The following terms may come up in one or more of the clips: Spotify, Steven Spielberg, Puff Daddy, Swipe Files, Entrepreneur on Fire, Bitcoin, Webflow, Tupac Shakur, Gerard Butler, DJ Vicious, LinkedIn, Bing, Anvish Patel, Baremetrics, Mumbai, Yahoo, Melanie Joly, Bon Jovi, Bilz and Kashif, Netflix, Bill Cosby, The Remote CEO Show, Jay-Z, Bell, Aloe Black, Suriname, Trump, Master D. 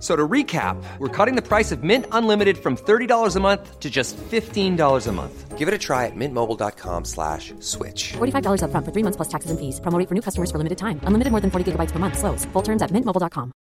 So to recap, we're cutting the price of Mint Unlimited from $30 a month to just $15 a month. Give it a try at mintmobile.com/switch. $45 up front for 3 months plus taxes and fees. Promo rate for new customers for limited time. Unlimited more than 40 gigabytes per month. Slows full terms at mintmobile.com.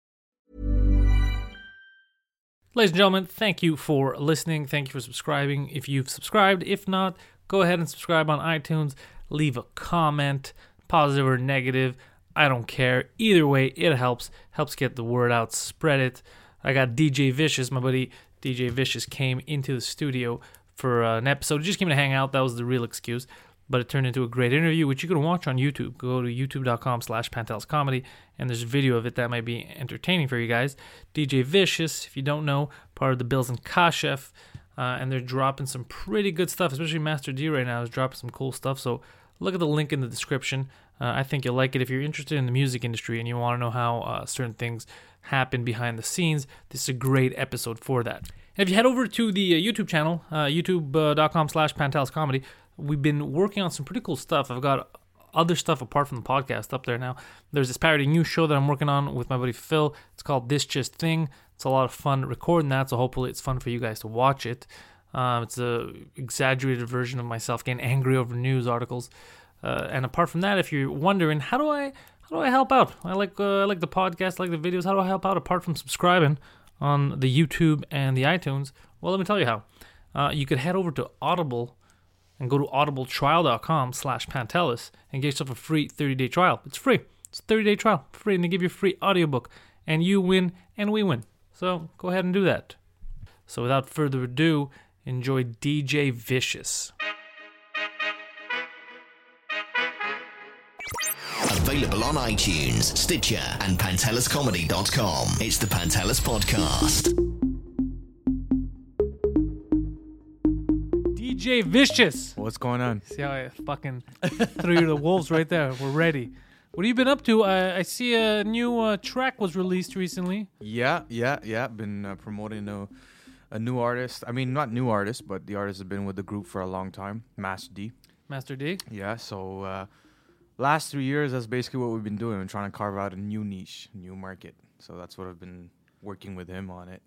Ladies and gentlemen, thank you for listening. Thank you for subscribing if you've subscribed. If not, go ahead and subscribe on iTunes. Leave a comment, positive or negative. I don't care. Either way, it helps get the word out, spread it. I got DJ Vicious, my buddy DJ Vicious came into the studio for an episode. He just came to hang out. That was the real excuse, but it turned into a great interview, which you can watch on YouTube. Go to youtube.com/Pantelis Comedy, and there's a video of it that might be entertaining for you guys. DJ Vicious, if you don't know, part of the Bilz and Kashif, and they're dropping some pretty good stuff, especially Master D right now is dropping some cool stuff, so look at the link in the description. I think you'll like it. If you're interested in the music industry and you want to know how certain things happen behind the scenes, this is a great episode for that. And if you head over to the YouTube channel, youtube.com/Pantelis Comedy, we've been working on some pretty cool stuff. I've got other stuff apart from the podcast up there now. There's this parody news show that I'm working on with my buddy Phil. It's called This Just Thing. It's a lot of fun recording that, so hopefully it's fun for you guys to watch it. It's an exaggerated version of myself getting angry over news articles. And apart from that, if you're wondering, how do I help out? I like the podcast, I like the videos. How do I help out apart from subscribing on the YouTube and the iTunes? Well, let me tell you how. You could head over to Audible and go to audibletrial.com/Pantelis and get yourself a free 30-day trial. It's free. It's a 30-day trial. Free. And they give you a free audiobook. And you win and we win. So go ahead and do that. So without further ado, enjoy DJ Vicious. Available on iTunes, Stitcher, and PantelisComedy.com. It's the Pantelis Podcast. DJ Vicious. What's going on? See how I fucking threw you the wolves right there. We're ready. What have you been up to? I see a new track was released recently. Yeah. Been promoting a new artist. I mean, not new artist, but the artist has been with the group for a long time. Master D. Yeah, so... last 3 years, that's basically what we've been doing. We're trying to carve out a new niche, new market. So that's what I've been working with him on it,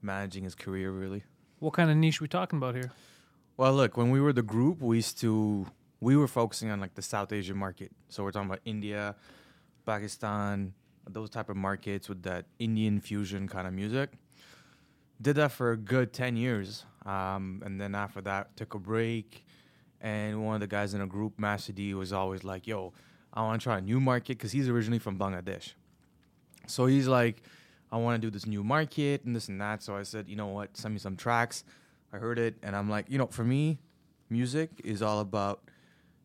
managing his career, really. What kind of niche are we talking about here? Well, look, when we were the group, we were focusing on like the South Asian market. So we're talking about India, Pakistan, those type of markets with that Indian fusion kind of music. Did that for a good 10 years. And then after that, took a break. And one of the guys in the group, Master D, was always like, yo, I want to try a new market because he's originally from Bangladesh. So he's like, I want to do this new market and this and that. So I said, you know what, send me some tracks. I heard it. And I'm like, you know, for me, music is all about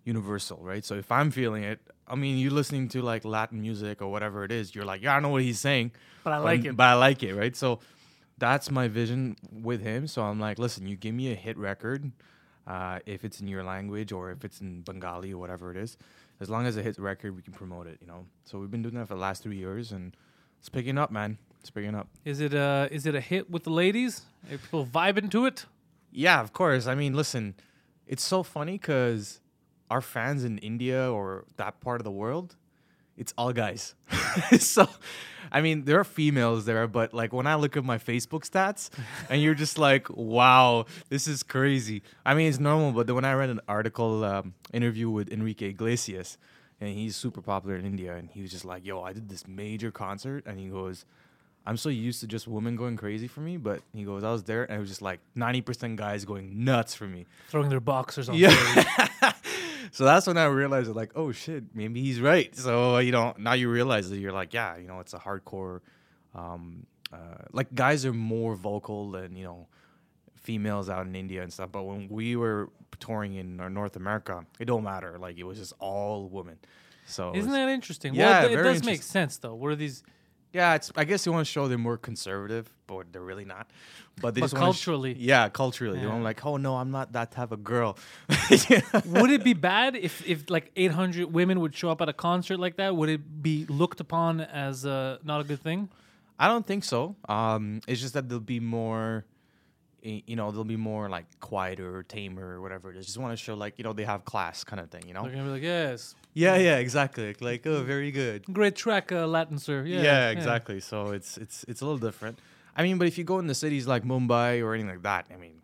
universal, right? So if I'm feeling it, I mean, you're listening to like Latin music or whatever it is. You're like, yeah, I don't know what he's saying. But I like it, right? So that's my vision with him. So I'm like, listen, you give me a hit record. If it's in your language or if it's in Bengali or whatever it is, as long as it hits record, we can promote it, you know? So we've been doing that for the last 3 years, and it's picking up, man. It's picking up. Is it a hit with the ladies? Are people vibing to it? Yeah, of course. I mean, listen, it's so funny because our fans in India or that part of the world, it's all guys. So, I mean, there are females there, but like when I look at my Facebook stats and you're just like, wow, this is crazy. I mean, it's normal, but then when I read an article interview with Enrique Iglesias, and he's super popular in India, and he was just like, yo, I did this major concert, and he goes, I'm so used to just women going crazy for me, but he goes, I was there, and it was just like 90% guys going nuts for me. Throwing their boxers on stage. So that's when I realized, like, oh, shit, maybe he's right. So, you know, now you realize that you're like, yeah, you know, it's a hardcore, like, guys are more vocal than, you know, females out in India and stuff. But when we were touring in North America, it don't matter. Like, it was just all women. So isn't that interesting? Yeah, well, it does make sense, though. What are these Yeah, it's, I guess they want to show they're more conservative, but they're really not. But, just culturally. Culturally. Yeah. You know, I'm like, oh, no, I'm not that type of girl. Yeah. Would it be bad if like 800 women would show up at a concert like that? Would it be looked upon as not a good thing? I don't think so. It's just that there'll be more... You know, they'll be more like quieter or tamer or whatever it is. Just want to show, like, you know, they have class kind of thing, you know? They're going to be like, yes. Yeah, exactly. Like, oh, very good. Great track, Latin, sir. Yeah, exactly. So it's a little different. I mean, but if you go in the cities like Mumbai or anything like that, I mean,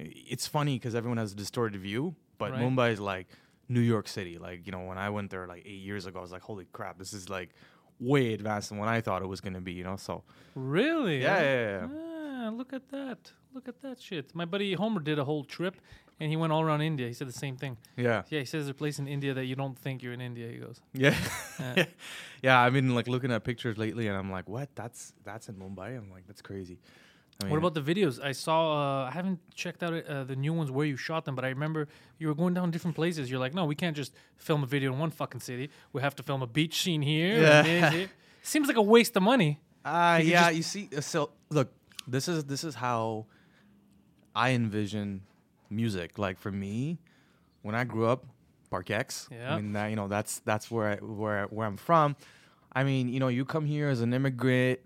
it's funny because everyone has a distorted view, but right. Mumbai is like New York City. Like, you know, when I went there like 8 years ago, I was like, holy crap, this is like way advanced than what I thought it was going to be, you know? So really? Yeah. Look at that shit. My buddy Homer did a whole trip, and he went all around India. He said the same thing. Yeah, he says there's a place in India that you don't think you're in India, he goes. Yeah, I've been, like, looking at pictures lately, and I'm like, what? That's in Mumbai? I'm like, that's crazy. I mean, what about the videos? I saw, I haven't checked out the new ones where you shot them, but I remember you were going down different places. You're like, no, we can't just film a video in one fucking city. We have to film a beach scene here. Yeah. And here. Seems like a waste of money. You see, so, look. This is how I envision music. Like for me, when I grew up, Park Ex. Yeah. I mean, that, you know, that's where I'm from. I mean, you know, you come here as an immigrant,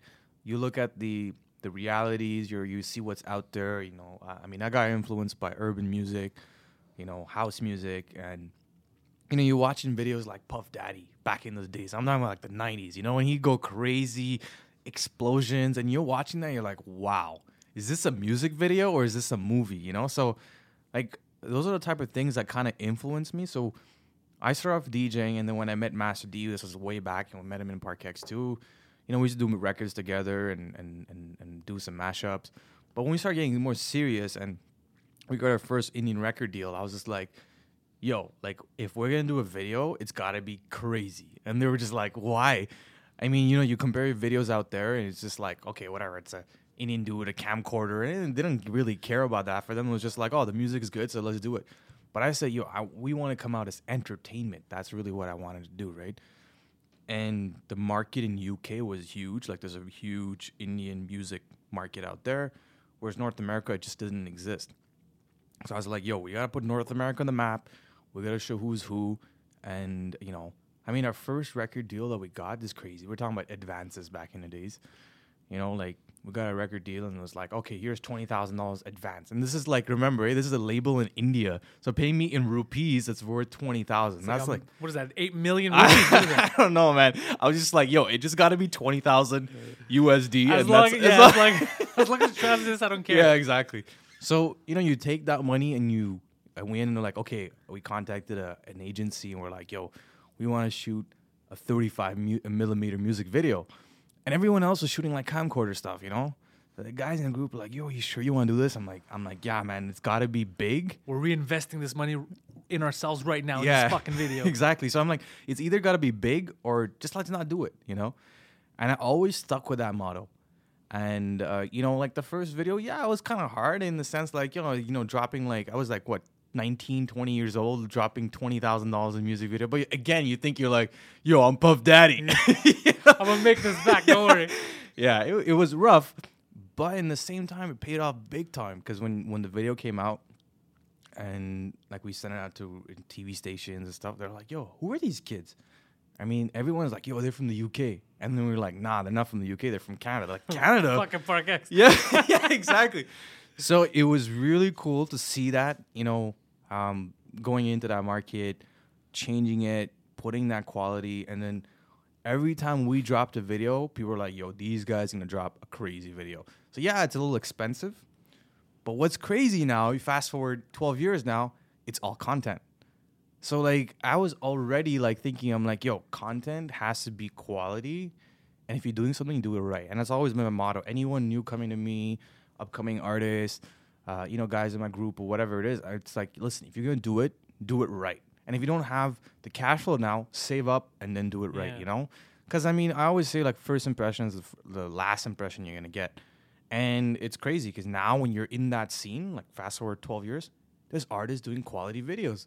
you look at the realities. You see what's out there. You know, I mean, I got influenced by urban music, you know, house music, and you know, you're watching videos like Puff Daddy back in those days. I'm talking about like the '90s. You know, when he'd go crazy. Explosions, and you're watching that, and you're like, wow, is this a music video or is this a movie? You know, so like those are the type of things that kind of influence me. So I started off DJing, and then when I met Master D, this was way back, and we met him in Park Ex too. You know, we used to do records together and do some mashups. But when we started getting more serious and we got our first Indian record deal, I was just like, yo, like if we're gonna do a video, it's gotta be crazy. And they were just like, why? I mean, you know, you compare videos out there, and it's just like, okay, whatever. It's an Indian dude with a camcorder, and they didn't really care about that. For them, it was just like, oh, the music is good, so let's do it. But I said, yo, we want to come out as entertainment. That's really what I wanted to do, right? And the market in UK was huge. Like, there's a huge Indian music market out there, whereas North America, it just didn't exist. So I was like, yo, we got to put North America on the map. We got to show who's who, and, you know, I mean, our first record deal that we got is crazy. We're talking about advances back in the days. You know, like, we got a record deal, and it was like, okay, here's $20,000 advance. And this is like, remember, this is a label in India. So pay me in rupees, that's worth 20,000. That's like, what is that, 8 million rupees? I don't know, man. I was just like, yo, it just got to be 20,000 USD. As long as it travels this, I don't care. Yeah, exactly. So, you know, you take that money, and you went in, and they're like, okay, we contacted an agency, and we're like, yo, we want to shoot a 35 millimeter music video. And everyone else was shooting like camcorder stuff, you know? So the guys in the group were like, yo, you sure you want to do this? I'm like, yeah, man, it's got to be big. We're reinvesting this money in ourselves right now in this fucking video. Exactly. So I'm like, it's either got to be big or just let's not do it, you know? And I always stuck with that motto. And, you know, like the first video, yeah, it was kind of hard in the sense like, you know, dropping like, I was like, what? 19, 20 years old, dropping $20,000 in music video. But again, you think you're like, yo, I'm Puff Daddy. Yeah. I'm going to make this back, don't worry. Yeah, it was rough. But in the same time, it paid off big time. Because when the video came out, and like we sent it out to TV stations and stuff, they're like, yo, who are these kids? I mean, everyone's like, yo, they're from the UK. And then we were like, nah, they're not from the UK. They're from Canada. Like, Canada? Fucking Park Ex. Yeah, exactly. So it was really cool to see that, you know, going into that market, changing it, putting that quality, and then every time we dropped a video, people were like, yo, these guys are gonna drop a crazy video. So yeah, it's a little expensive, but what's crazy now, you fast forward 12 years now, it's all content. So like I was already like thinking, I'm like, yo, content has to be quality, and if you're doing something, do it right. And that's always been my motto. Anyone new coming to me, upcoming artists, you know, guys in my group or whatever it is, it's like, listen, if you're going to do it right. And if you don't have the cash flow now, save up and then do it right, you know? Because, I mean, I always say, like, first impression is the last impression you're going to get. And it's crazy because now when you're in that scene, like, fast forward 12 years, there's artists doing quality videos.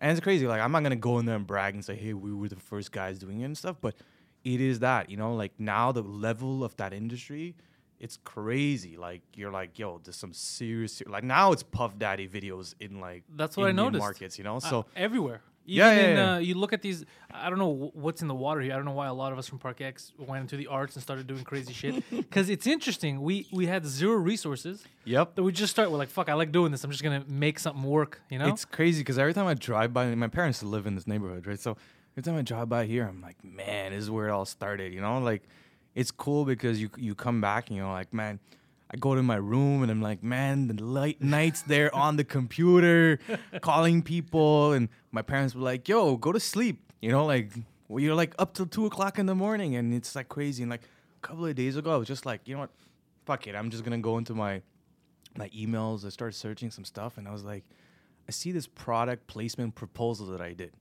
And it's crazy. Like, I'm not going to go in there and brag and say, hey, we were the first guys doing it and stuff. But it is that, you know, like now the level of that industry, it's crazy. Like you're like, yo, there's some serious, like now it's Puff Daddy videos in like that's what Indian I noticed markets, you know, so everywhere. Even you look at these, I don't know what's in the water here. I don't know why a lot of us from Park Ex went into the arts and started doing crazy shit. Because it's interesting. We had zero resources. Yep. That we just start, we're like, fuck, I like doing this. I'm just going to make something work, you know? It's crazy because every time I drive by, my parents live in this neighborhood, right? So every time I drive by here, I'm like, man, this is where it all started, you know? Like, it's cool because you come back and you're like, man, I go to my room and I'm like, man, the late nights there on the computer, calling people. And my parents were like, yo, go to sleep. You know, like, well, you're like up till 2:00 in the morning. And it's like crazy. And like a couple of days ago, I was just like, you know what? Fuck it. I'm just going to go into my emails. I started searching some stuff. And I was like, I see this product placement proposal that I did.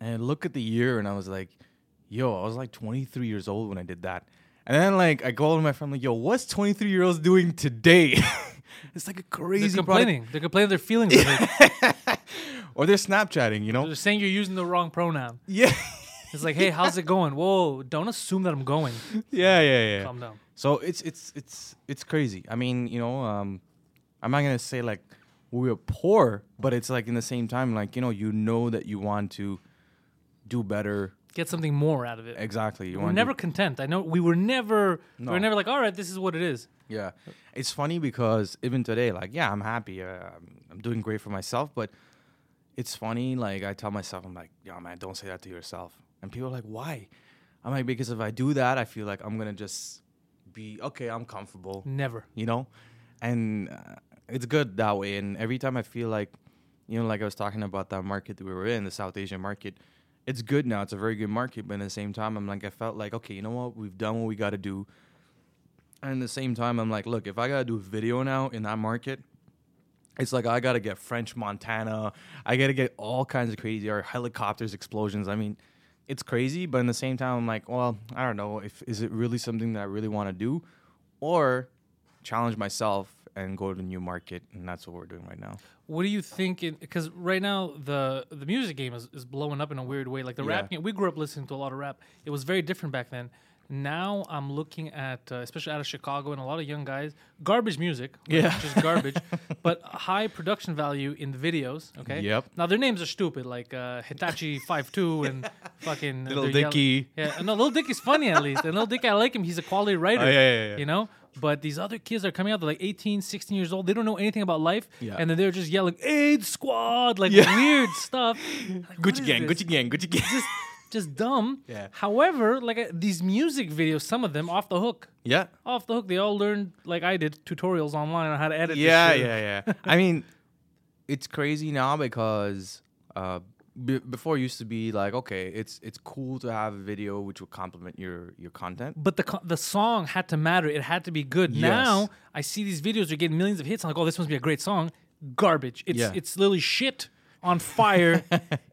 And I look at the year and I was like, yo, I was like 23 years old when I did that. And then, like, I go to my friend, like, yo, what's 23-year-olds doing today? It's like a crazy they're complaining. Product. They're complaining their feelings. Or they're Snapchatting, you know? They're saying you're using the wrong pronoun. Yeah. It's like, hey, how's it going? Whoa, don't assume that I'm going. Yeah. Calm down. So it's crazy. I mean, you know, I'm not going to say, like, we were poor, but it's, like, in the same time, like, you know that you want to do better. Get something more out of it. Exactly. We're never content. I know we were never like, all right, this is what it is. Yeah. It's funny because even today, like, yeah, I'm happy. I'm doing great for myself. But it's funny. Like, I tell myself, I'm like, yo, man, don't say that to yourself. And people are like, why? I'm like, because if I do that, I feel like I'm going to just be, okay, I'm comfortable. Never. You know? And it's good that way. And every time I feel like, you know, like I was talking about that market that we were in, the South Asian market, it's good now. It's a very good market. But at the same time, I'm like, I felt like, okay, you know what? We've done what we got to do. And at the same time, I'm like, look, if I got to do video now in that market, it's like I got to get French Montana. I got to get all kinds of crazy or helicopters, explosions. I mean, it's crazy. But at the same time, I'm like, well, I don't know. Is it really something that I really want to do? Or challenge myself and go to the new market, and that's what we're doing right now. What do you think? Because right now the music game is blowing up in a weird way. Like the rap game, we grew up listening to a lot of rap. It was very different back then. Now I'm looking at, especially out of Chicago, and a lot of young guys, garbage music, just garbage, but high production value in the videos. Okay. Yep. Now their names are stupid, like Hitachi 52 and fucking Little Dicky. No, Little Dicky's funny at least, and Little Dicky, I like him. He's a quality writer. Yeah. You know. But these other kids are coming out, they're like 18, 16 years old. They don't know anything about life. Yeah. And then they're just yelling, AIDS Squad, like weird stuff. Like, Gucci gang. Just dumb. Yeah. However, like these music videos, some of them off the hook. Yeah. Off the hook. They all learned, like I did, tutorials online on how to edit. Yeah. I mean, it's crazy now because before it used to be like, okay, it's cool to have a video which will complement your content, but the song had to matter. It had to be good. Yes. Now I see these videos are getting millions of hits. I'm like, oh, this must be a great song. Garbage. It's literally shit on fire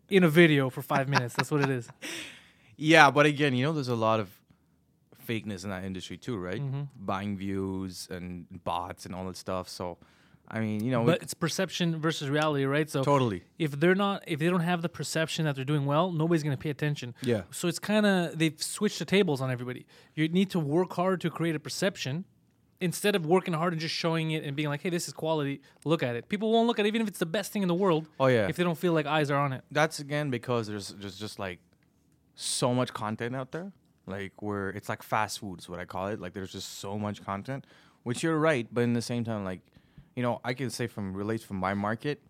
in a video for 5 minutes. That's what it is. Yeah, but again, you know, there's a lot of fakeness in that industry too, right? Mm-hmm. Buying views and bots and all that stuff. So. I mean, you know, but it's perception versus reality, right? So totally. If they don't have the perception that they're doing well, nobody's going to pay attention. Yeah. So it's kind of they've switched the tables on everybody. You need to work hard to create a perception instead of working hard and just showing it and being like, "Hey, this is quality. Look at it." People won't look at it even if it's the best thing in the world. Oh yeah. If they don't feel like eyes are on it. That's again because there's just like so much content out there, like where it's like fast food is what I call it. Like there's just so much content, which you're right, but in the same time, like. You know, I can say from my market,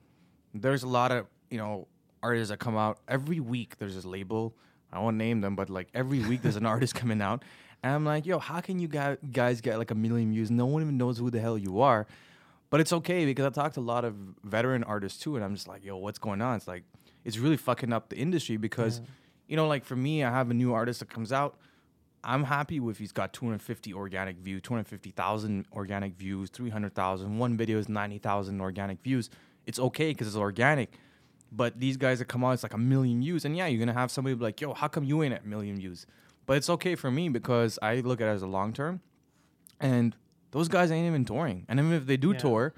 there's a lot of, you know, artists that come out every week. There's this label. I won't name them, but like every week there's an artist coming out. And I'm like, yo, how can you guys get like 1 million views? No one even knows who the hell you are. But it's okay because I talked to a lot of veteran artists too. And I'm just like, yo, what's going on? It's like, it's really fucking up the industry because, you know, like for me, I have a new artist that comes out. I'm happy with he's got 250,000 organic views, 300,000. One video is 90,000 organic views. It's okay because it's organic. But these guys that come out, it's like 1 million views. And yeah, you're going to have somebody be like, yo, how come you ain't at 1 million views? But it's okay for me because I look at it as a long term. And those guys ain't even touring. And even if they do tour,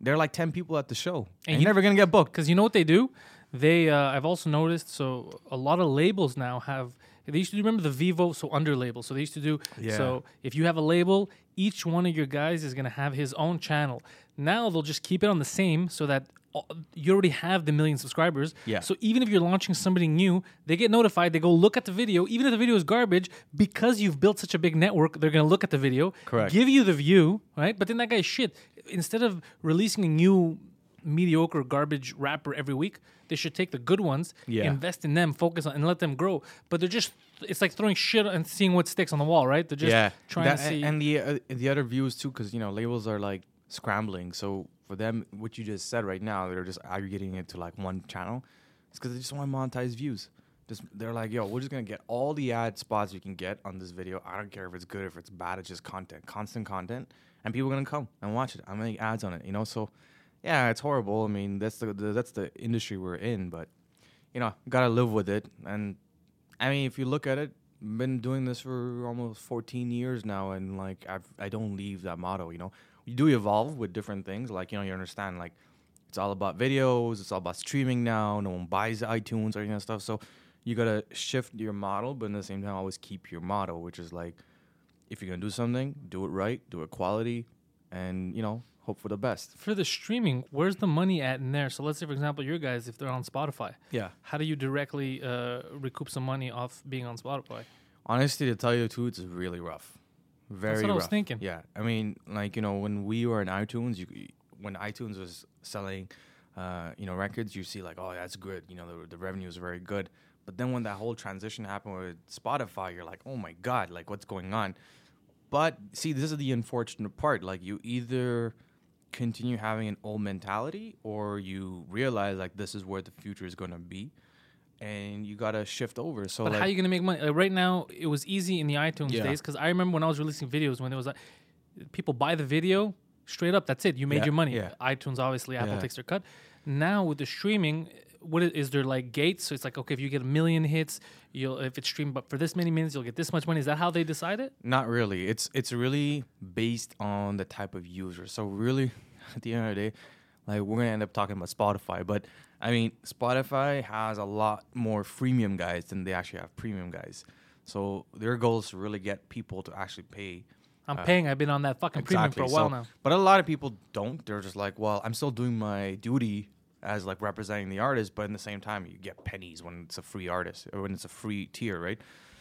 they're like 10 people at the show. And you're never going to get booked. Because you know what they do? They I've also noticed, so a lot of labels now have They used to do, remember the Vivo, so under label. So they used to do, so if you have a label, each one of your guys is going to have his own channel. Now they'll just keep it on the same so that you already have the million subscribers. Yeah. So even if you're launching somebody new, they get notified, they go look at the video. Even if the video is garbage, because you've built such a big network, they're going to look at the video, give you the view, right? But then that guy's shit. Instead of releasing a new mediocre garbage rapper every week, they should take the good ones, invest in them, focus on, and let them grow. But they're just, it's like throwing shit and seeing what sticks on the wall, right? They're just trying to see. And the other views too, because, you know, labels are like scrambling. So for them, what you just said right now, they're just aggregating it to like one channel. It's because they just want to monetize views. They're like, yo, we're just going to get all the ad spots you can get on this video. I don't care if it's good, if it's bad, it's just content, constant content. And people are going to come and watch it. I'm going to make ads on it, you know? So yeah, it's horrible. I mean, that's the industry we're in, but you know, gotta live with it. And I mean, if you look at it, been doing this for almost 14 years now, and like I don't leave that motto. You know, you do evolve with different things. Like, you know, you understand, like it's all about videos, it's all about streaming now. No one buys iTunes or any of that stuff. So you gotta shift your model, but at the same time, always keep your motto, which is like, if you're gonna do something, do it right, do it quality, and you know, hope for the best. For the streaming, where's the money at in there? So let's say, for example, your guys, if they're on Spotify, how do you directly recoup some money off being on Spotify? Honestly, to tell you the truth, it's really rough. Very rough. That's what I was thinking. Yeah. I mean, like, you know, when we were in iTunes, when iTunes was selling, you know, records, you see like, oh, that's good. You know, the revenue is very good. But then when that whole transition happened with Spotify, you're like, oh my God, like what's going on? But see, this is the unfortunate part. Like, you either continue having an old mentality, or you realize like this is where the future is going to be, and you got to shift over. So but like, how are you going to make money? Like, right now it was easy in the iTunes days, because I remember when I was releasing videos, when it was like people buy the video straight up, that's it, you made your money. iTunes, obviously Apple takes their cut. Now with the streaming, what is there like gates? So it's like, okay, if you get 1 million hits, you'll, if it's streamed but for this many minutes, you'll get this much money. Is that how they decide it? Not really. It's really based on the type of user. So really, at the end of the day, like we're gonna end up talking about Spotify, but I mean, Spotify has a lot more freemium guys than they actually have premium guys. So their goal is to really get people to actually pay. I'm paying. I've been on that fucking premium for a while now. But a lot of people don't. They're just like, well, I'm still doing my duty as like representing the artist, but in the same time, you get pennies when it's a free artist or when it's a free tier, right?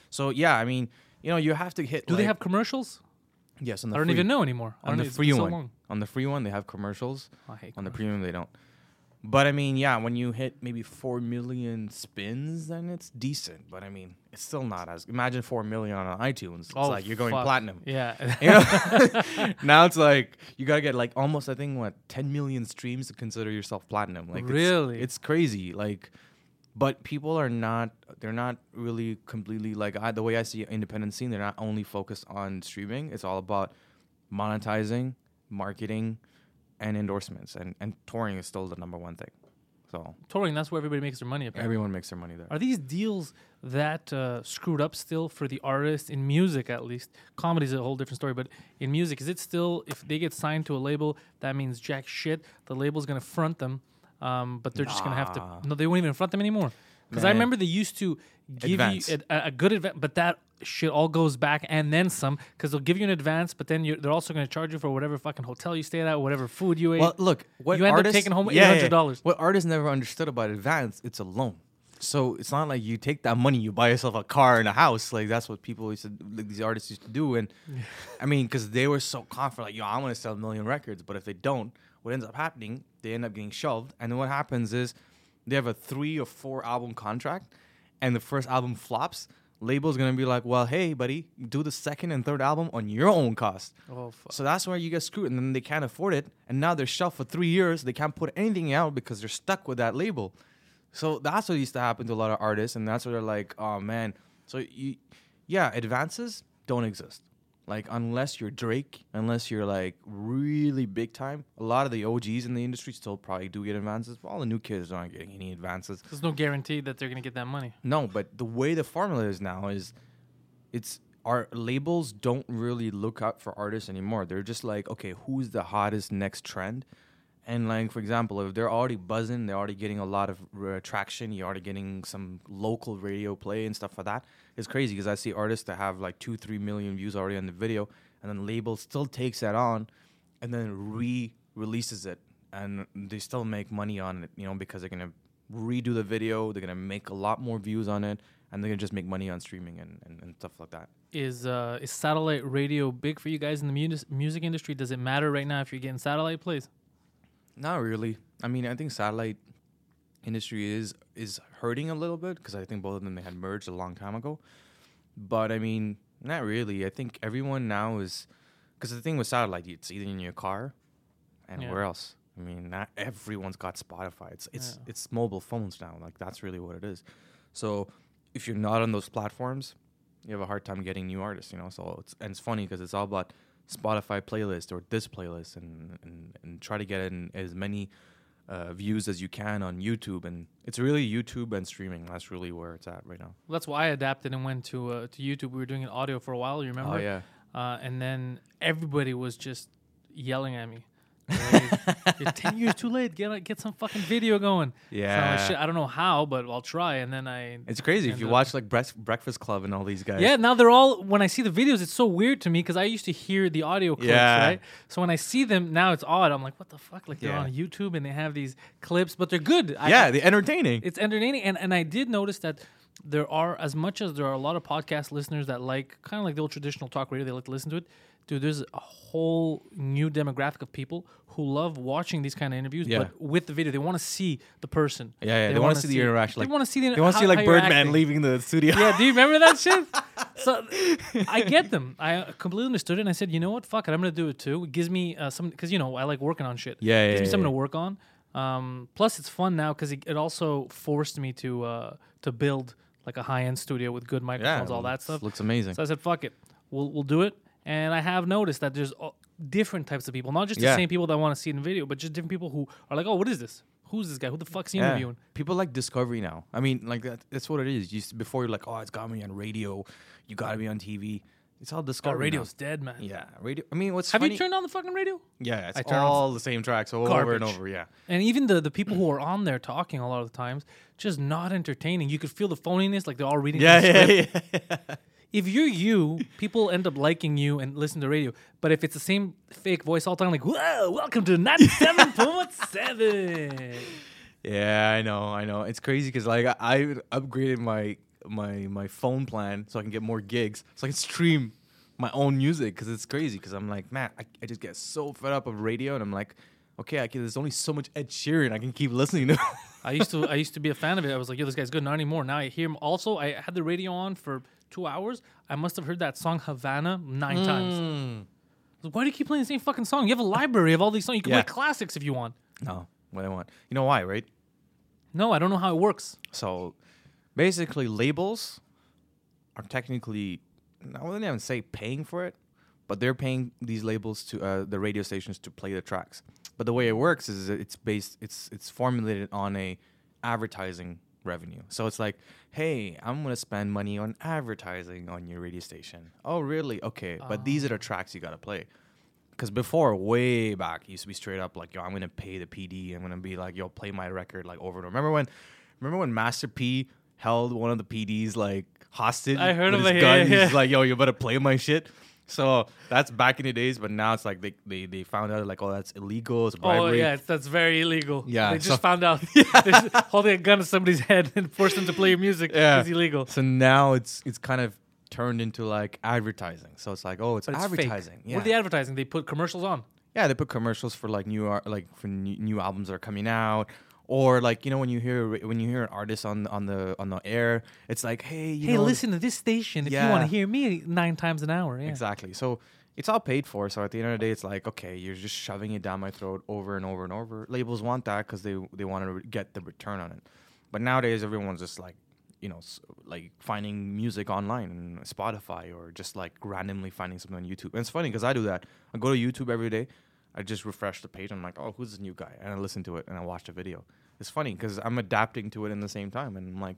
So yeah, I mean, you know, you have to hit. Do like, they have commercials? Yes, on the I don't free, even know anymore. On the free one, so on the free one, they have commercials. I hate on commercials. The premium, they don't. But I mean, yeah, when you hit maybe 4 million spins, then it's decent. But I mean, it's still not as. Imagine 4 million on iTunes. It's like you're going platinum. Yeah. You know? Now it's like you gotta get like almost, I think, 10 million streams to consider yourself platinum. Like really, it's crazy. Like, but people are not. They're not really completely like the way I see independent scene. They're not only focused on streaming. It's all about monetizing, marketing, and endorsements, and touring is still the number one thing. So touring, that's where everybody makes their money. Apparently. Everyone makes their money there. Are these deals that screwed up still for the artists in music, at least? Comedy is a whole different story, but in music, is it still, if they get signed to a label, that means jack shit. The label's going to front them, but they're just going to have to. No, they won't even front them anymore. Because I remember they used to give you a good advance, but that shit all goes back and then some, because they'll give you an advance, but then they're also going to charge you for whatever fucking hotel you stayed at, whatever food you ate. Well, look, what you end up taking home $800. Yeah. What artists never understood about advance, it's a loan. So it's not like you take that money, you buy yourself a car and a house. Like, that's what people used to, like, these artists used to do. And I mean, because they were so confident, like, yo, I want to sell 1 million records. But if they don't, what ends up happening, they end up getting shelved. And then what happens is they have a 3 or 4 album contract, and the first album flops. Label's gonna be like, well, hey, buddy, do the second and third album on your own cost. Oh, fuck. So that's where you get screwed, and then they can't afford it, and now they're shelved for 3 years. They can't put anything out because they're stuck with that label. So that's what used to happen to a lot of artists, and that's where they're like, oh man. So advances don't exist. Like, unless you're Drake, unless you're like really big time, a lot of the OGs in the industry still probably do get advances. All the new kids aren't getting any advances. There's no guarantee that they're going to get that money. No, but the way the formula is now is our labels don't really look out for artists anymore. They're just like, okay, who's the hottest next trend? And like, for example, if they're already buzzing, they're already getting a lot of traction, you're already getting some local radio play and stuff like that. It's crazy because I see artists that have like 2-3 million views already on the video, and then label still takes that on and then re-releases it, and they still make money on it, you know, because they're going to redo the video, they're going to make a lot more views on it, and they're going to just make money on streaming and stuff like that. Is satellite radio big for you guys in the music industry? Does it matter right now if you're getting satellite plays? Not really. I mean, I think satellite industry is hurting a little bit because I think both of them, they had merged a long time ago. But I mean, not really. I think everyone now is... Because the thing with satellite, it's either in your car and where else? I mean, not everyone's got Spotify. It's mobile phones now. Like, that's really what it is. So if you're not on those platforms, you have a hard time getting new artists, you know? So it's funny because it's all about Spotify playlist or this playlist and try to get in as many views as you can on YouTube. And it's really YouTube and streaming. That's really where it's at right now. Well, that's why I adapted and went to YouTube. We were doing an audio for a while, you remember? Oh, yeah. And then everybody was just yelling at me. Like, you're 10 years too late. Get some fucking video going. Yeah. So like, shit, I don't know how, but I'll try. And then it's crazy if you watch like Breakfast Club and all these guys. Yeah. Now they're all, when I see the videos, it's so weird to me because I used to hear the audio clips, right? So when I see them now, it's odd. I'm like, what the fuck? Like they're on YouTube and they have these clips, but they're good. They're entertaining. It's entertaining, and I did notice that. There are, as much as there are a lot of podcast listeners that like, kind of like the old traditional talk radio, they like to listen to it. Dude, there's a whole new demographic of people who love watching these kind of interviews, but with the video. They want to see the person. Yeah, they want to see the interaction. They want to see the... They want to see like Birdman leaving the studio. Yeah, do you remember that shit? So I get them. I completely understood it, and I said, you know what? Fuck it, I'm going to do it too. It gives me some... Because, you know, I like working on shit. Yeah, It gives me something to work on. Plus, it's fun now because it also forced me to build like a high-end studio with good microphones, all that stuff. Looks amazing. So I said, fuck it. We'll do it. And I have noticed that there's different types of people, not just the same people that want to see it in video, but just different people who are like, oh, what is this? Who's this guy? Who the fuck's he interviewing? People like discovery now. I mean, like that's what it is. Before you're like, oh, it's got me on radio. You got to be on TV. It's all discovery. Oh, radio's dead, man. Yeah, radio. I mean, what's funny? Have you turned on the fucking radio? Yeah, it's all the same tracks over and over, yeah. And even the people who are on there talking a lot of the times, just not entertaining. You could feel the phoniness, like they're all reading the script. If you're people end up liking you and listen to radio. But if it's the same fake voice all the time, like, whoa, welcome to 97.7. Yeah, I know. It's crazy because like I upgraded my phone plan so I can get more gigs so I can stream my own music because it's crazy because I'm like, man, I just get so fed up of radio and I'm like, okay, there's only so much Ed Sheeran I can keep listening to. I used to be a fan of it. I was like, yo, this guy's good. Not anymore. Now I hear him. Also, I had the radio on for 2 hours. I must have heard that song Havana 9 times. Why do you keep playing the same fucking song? You have a library of all these songs. You can play classics if you want. No, what I want. You know why, right? No, I don't know how it works. So... Basically, labels are technically, I wouldn't even say paying for it, but they're paying these labels to the radio stations to play the tracks. But the way it works is it's formulated on a advertising revenue. So it's like, hey, I'm going to spend money on advertising on your radio station. Oh, really? Okay. But these are the tracks you got to play. Because before, way back, it used to be straight up like, yo, I'm going to pay the PD. I'm going to be like, yo, play my record like over and over. Remember when Master P... held one of the PDs like hostage. I heard of his gun. He's like, yo, you better play my shit. So that's back in the days, but now it's like they found out like, oh, that's illegal. It's bribery. Oh yeah, that's very illegal. Yeah, they just found out. They're holding a gun to somebody's head and forced them to play your music is illegal. So now it's kind of turned into like advertising. So it's like, oh, it's advertising. Fake. Yeah. What are the advertising? They put commercials on. Yeah, they put commercials for like new albums that are coming out. Or like, you know, when you hear an artist on the air, it's like, hey, listen to this station if you want to hear me 9 times an hour. Yeah. Exactly. So it's all paid for. So at the end of the day, it's like, okay, you're just shoving it down my throat over and over and over. Labels want that because they want to get the return on it. But nowadays, everyone's just like, you know, like finding music online and Spotify or just like randomly finding something on YouTube. And it's funny because I do that. I go to YouTube every day. I just refresh the page. I'm like, oh, who's this new guy? And I listen to it and I watch the video. It's funny because I'm adapting to it in the same time. And I'm like,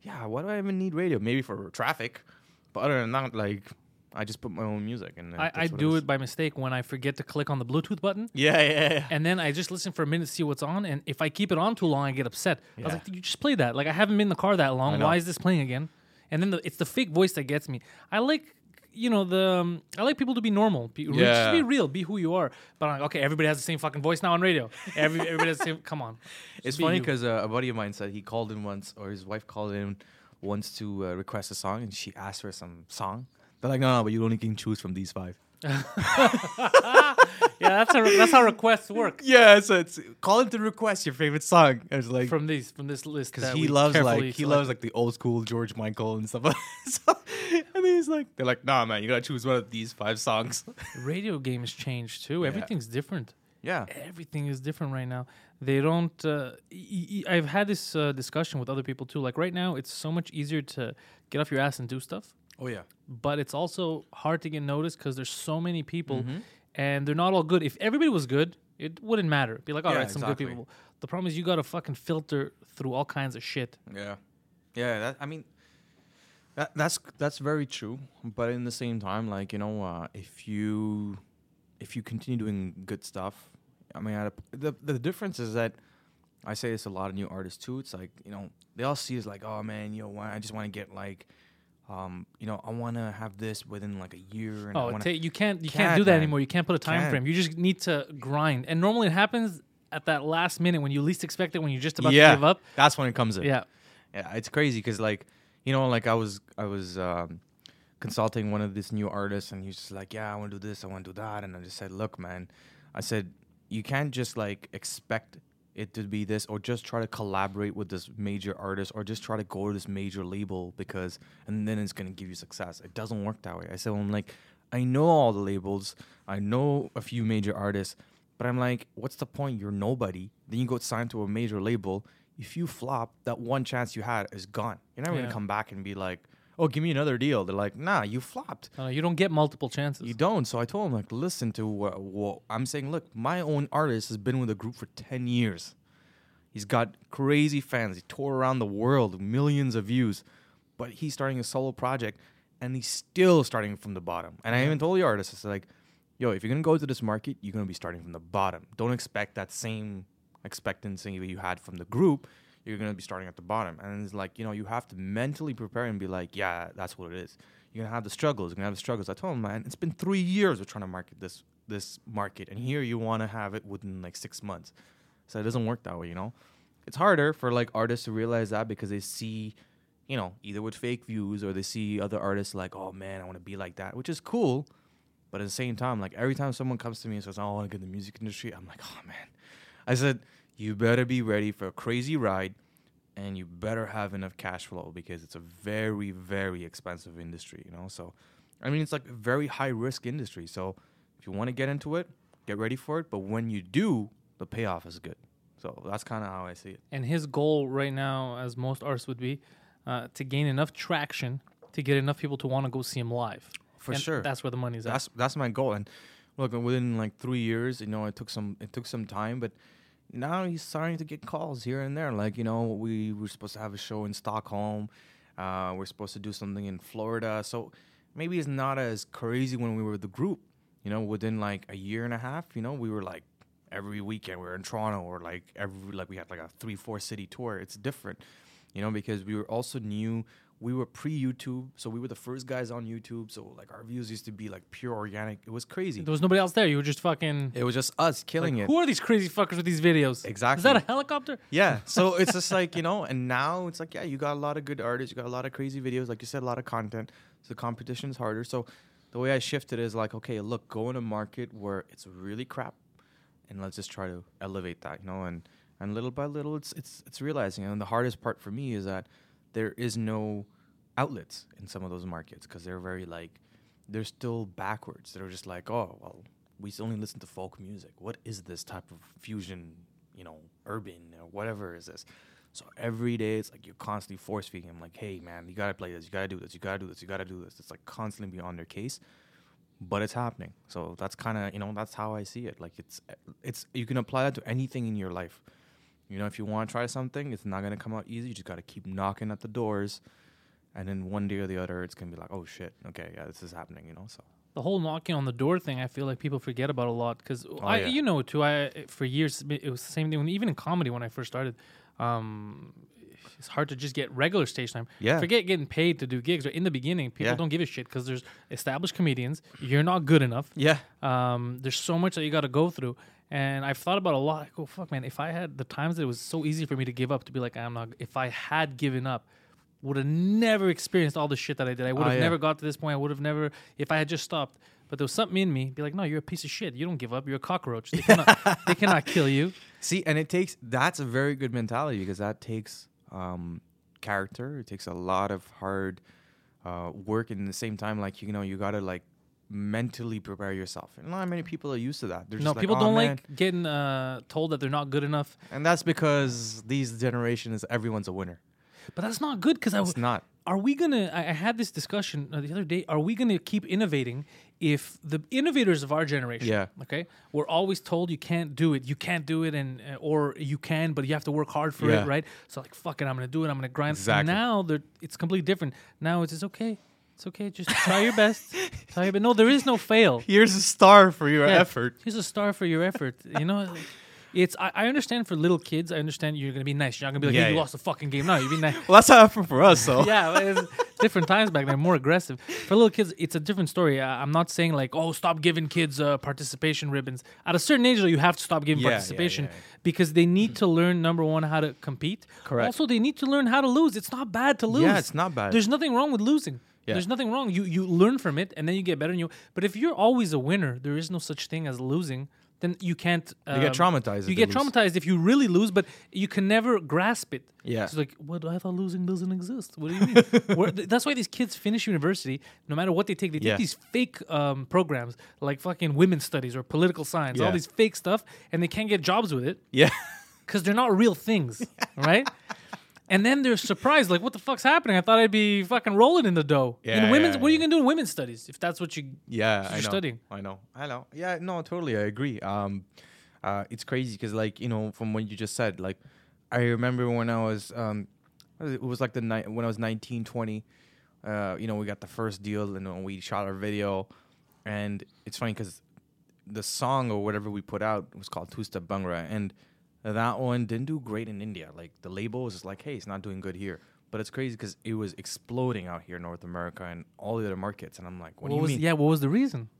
yeah, why do I even need radio? Maybe for traffic. But other than that, like, I just put my own music. And I do it by mistake when I forget to click on the Bluetooth button. Yeah. And then I just listen for a minute to see what's on. And if I keep it on too long, I get upset. Yeah. I was like, you just play that. Like, I haven't been in the car that long. Why is this playing again? And then it's the fake voice that gets me. I like... You know, I like people to be normal. Just be real. Be who you are. But I'm like, okay, everybody has the same fucking voice now on radio. Everybody has the same... Come on. It's funny because a buddy of mine said he called in once, or his wife called in once to request a song, and she asked for some song. They're like, no, but you only can choose from these five. Yeah, that's how requests work. Yeah, so it's call him to request your favorite song. It's like from this list, because he loves the old school George Michael and stuff. So, and he's like, they're like, nah, man, you gotta choose one of these five songs. Radio games changed too. Yeah. Everything's different. Yeah, everything is different right now. They don't. I've had this discussion with other people too. Like right now, it's so much easier to get off your ass and do stuff. Oh, yeah. But it's also hard to get noticed because there's so many people, and they're not all good. If everybody was good, it wouldn't matter. Be like, all right, some good people. The problem is you got to fucking filter through all kinds of shit. Yeah. Yeah, that's very true. But in the same time, like, you know, if you continue doing good stuff, I mean, the difference is that I say this a lot of new artists, too. It's like, you know, they all see it's like, oh, man, you know, I just want to get, like... you know, I want to have this within like a year. And you can't do that anymore. You can't put a time frame. You just need to grind. And normally it happens at that last minute when you least expect it, when you're just about to give up. That's when it comes in. Yeah. It's crazy because like, you know, like I was consulting one of these new artists, and he's just like, yeah, I want to do this, I want to do that, and I just said, look, man, I said you can't just like expect it to be this, or just try to collaborate with this major artist, or just try to go to this major label because, and then it's going to give you success. It doesn't work that way. I said, well, I'm like, I know all the labels, I know a few major artists, but I'm like, what's the point? You're nobody. Then you go sign to a major label. If you flop, that one chance you had is gone. You're never going to come back and be like, oh, give me another deal. They're like, nah, you flopped. You don't get multiple chances. You don't. So I told him, like, listen to what I'm saying. Look, my own artist has been with the group for 10 years. He's got crazy fans. He toured around the world, millions of views. But he's starting a solo project, and he's still starting from the bottom. And I even told the artist, I said, like, yo, if you're going to go to this market, you're going to be starting from the bottom. Don't expect that same expectancy that you had from the group. You're going to be starting at the bottom. And it's like, you know, you have to mentally prepare and be like, yeah, that's what it is. You're going to have the struggles. I told him, man, it's been 3 years we're trying to market this market. And here you want to have it within like 6 months. So it doesn't work that way, you know. It's harder for like artists to realize that because they see, you know, either with fake views or they see other artists like, oh, man, I want to be like that, which is cool. But at the same time, like every time someone comes to me and says, oh, I want to get in the music industry, I'm like, oh, man. I said, you better be ready for a crazy ride, and you better have enough cash flow because it's a very, very expensive industry, you know? So, I mean, it's like a very high-risk industry. So if you want to get into it, get ready for it. But when you do, the payoff is good. So that's kind of how I see it. And his goal right now, as most artists would be, to gain enough traction to get enough people to want to go see him live. For sure. That's where the money's at. That's my goal. And look, within like 3 years, you know, it took some time, but... Now he's starting to get calls here and there. Like, you know, we were supposed to have a show in Stockholm. We're supposed to do something in Florida. So maybe it's not as crazy when we were the group. You know, within like a year and a half, you know, we were like every weekend we were in Toronto, or like we had like a 3-4 city tour. It's different, you know, because we were also new. We were pre-YouTube, so we were the first guys on YouTube. So like our views used to be like pure organic. It was crazy. There was nobody else there. You were just fucking. It was just us killing it. Who are these crazy fuckers with these videos? Exactly. Is that a helicopter? Yeah. So it's just like, you know. And now it's like, yeah, you got a lot of good artists. You got a lot of crazy videos. Like you said, a lot of content. So the competition is harder. So the way I shifted is like, okay, look, go in a market where it's really crap, and let's just try to elevate that, you know. And little by little, it's realizing. And the hardest part for me is that there is no outlets in some of those markets because they're very like, they're still backwards. They're just like, oh, well, we only listen to folk music. What is this type of fusion, you know, urban or whatever is this? So every day it's like you're constantly force feeding them like, hey, man, you got to play this. You got to do this. You got to do this. You got to do this. It's like constantly be on their case, but it's happening. So that's kind of, you know, that's how I see it. Like it's you can apply that to anything in your life. You know, if you want to try something, it's not going to come out easy. You just got to keep knocking at the doors And then one day or the other, it's going to be like, oh, shit. Okay, yeah, this is happening, you know, so. The whole knocking on the door thing, I feel like people forget about a lot because, you know, too, for years, it was the same thing. Even in comedy when I first started, it's hard to just get regular stage time. Yeah. Forget getting paid to do gigs. In the beginning, people don't give a shit because there's established comedians. You're not good enough. Yeah. There's so much that you got to go through. And I've thought about a lot. I go, fuck, man, if I had the times that it was so easy for me to give up, to be like, I'm not, if I had given up, would have never experienced all the shit that I did. I would have never got to this point. I would have never, if I had just stopped. But there was something in me, be like, no, you're a piece of shit. You don't give up. You're a cockroach. They cannot, they cannot kill you. See, and it takes, that's a very good mentality because that takes character. It takes a lot of hard work. And at the same time, like, you know, you got to like mentally prepare yourself. And not many people are used to that. They're just people like, don't like getting told that they're not good enough. And that's because these generations, everyone's a winner. But that's not good because it's not. Are we gonna? I had this discussion the other day. Are we gonna keep innovating if the innovators of our generation, okay, we're always told you can't do it, and or you can, but you have to work hard for it, right? So like, fuck it, I'm gonna do it. I'm gonna grind. Exactly. Now it's completely different. Now it's just okay. It's okay. Just try your best. But no, there is no fail. Here's a star for your effort. Here's a star for your effort. You know. It's I understand for little kids. I understand you're going to be nice. You're not going to be like, hey, you lost the fucking game. No, you're being nice. Well, that's how it happened for us, so. It was different times back then, more aggressive. For little kids, it's a different story. I'm not saying like, oh, stop giving kids participation ribbons. At a certain age, though, you have to stop giving participation because they need to learn, number one, how to compete. Correct. Also, they need to learn how to lose. It's not bad to lose. Yeah, it's not bad. There's nothing wrong with losing. Yeah. There's nothing wrong. You learn from it, and then you get better. But if you're always a winner, there is no such thing as losing. Then you can't... you get traumatized. You get traumatized if you really lose, but you can never grasp it. Yeah. It's like, what? I thought losing doesn't exist. What do you mean? That's why these kids finish university, no matter what they take these fake programs, like fucking women's studies or political science, all these fake stuff, and they can't get jobs with it. Yeah. Because they're not real things, right? And then they're surprised, like, what the fuck's happening? I thought I'd be fucking rolling in the dough. Yeah, in women's, what are you going to do in women's studies if that's what you're studying? I know. Yeah, no, totally. I agree. It's crazy because, like, you know, from what you just said, like, I remember when I was, it was like when I was 19, 20, you know, we got the first deal and we shot our video. And it's funny because the song or whatever we put out was called Two Step Bhangra. And that one didn't do great in India. Like, the label was just like, hey, it's not doing good here. But it's crazy because it was exploding out here in North America and all the other markets. And I'm like, what do you mean? Yeah, what was the reason?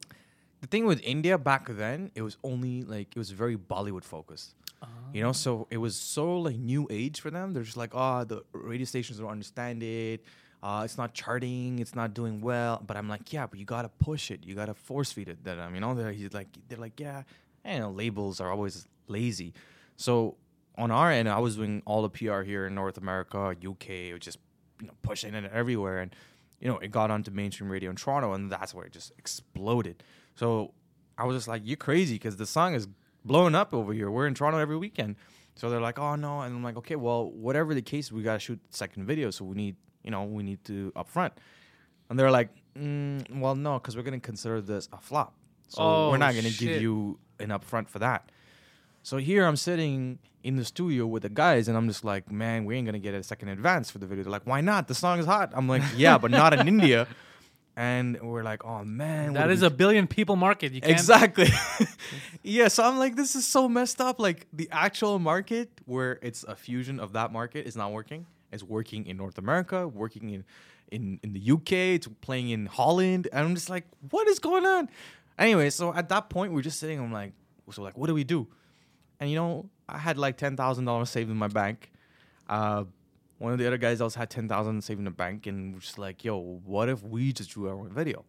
The thing with India back then, it was only, like, it was very Bollywood-focused. Uh-huh. You know, so it was so, like, new age for them. They're just like, oh, the radio stations don't understand it. It's not charting. It's not doing well. But I'm like, yeah, but you got to push it. You got to force-feed it. That, I mean, all they're like, yeah. And, you know, labels are always lazy. So on our end, I was doing all the PR here in North America, UK, just, you know, pushing it everywhere. And, you know, it got onto mainstream radio in Toronto, and that's where it just exploded. So I was just like, you're crazy because the song is blowing up over here. We're in Toronto every weekend. So they're like, oh, no. And I'm like, okay, well, whatever the case, we got to shoot the second video. So we need to up front. And they're like, well, no, because we're going to consider this a flop. So we're not going to give you an upfront for that. So here I'm sitting in the studio with the guys, and I'm just like, man, we ain't going to get a second advance for the video. They're like, why not? The song is hot. I'm like, yeah, but not in India. And we're like, oh, man. That is a billion people market. You can't. Exactly. Yeah, so I'm like, this is so messed up. Like, the actual market where it's a fusion of that market is not working. It's working in North America, working in the UK, it's playing in Holland. And I'm just like, what is going on? Anyway, so at that point, we're just sitting. I'm like, what do we do? And, you know, I had like $10,000 saved in my bank. One of the other guys else had $10,000 saved in the bank. And we're just like, yo, what if we just drew our own video?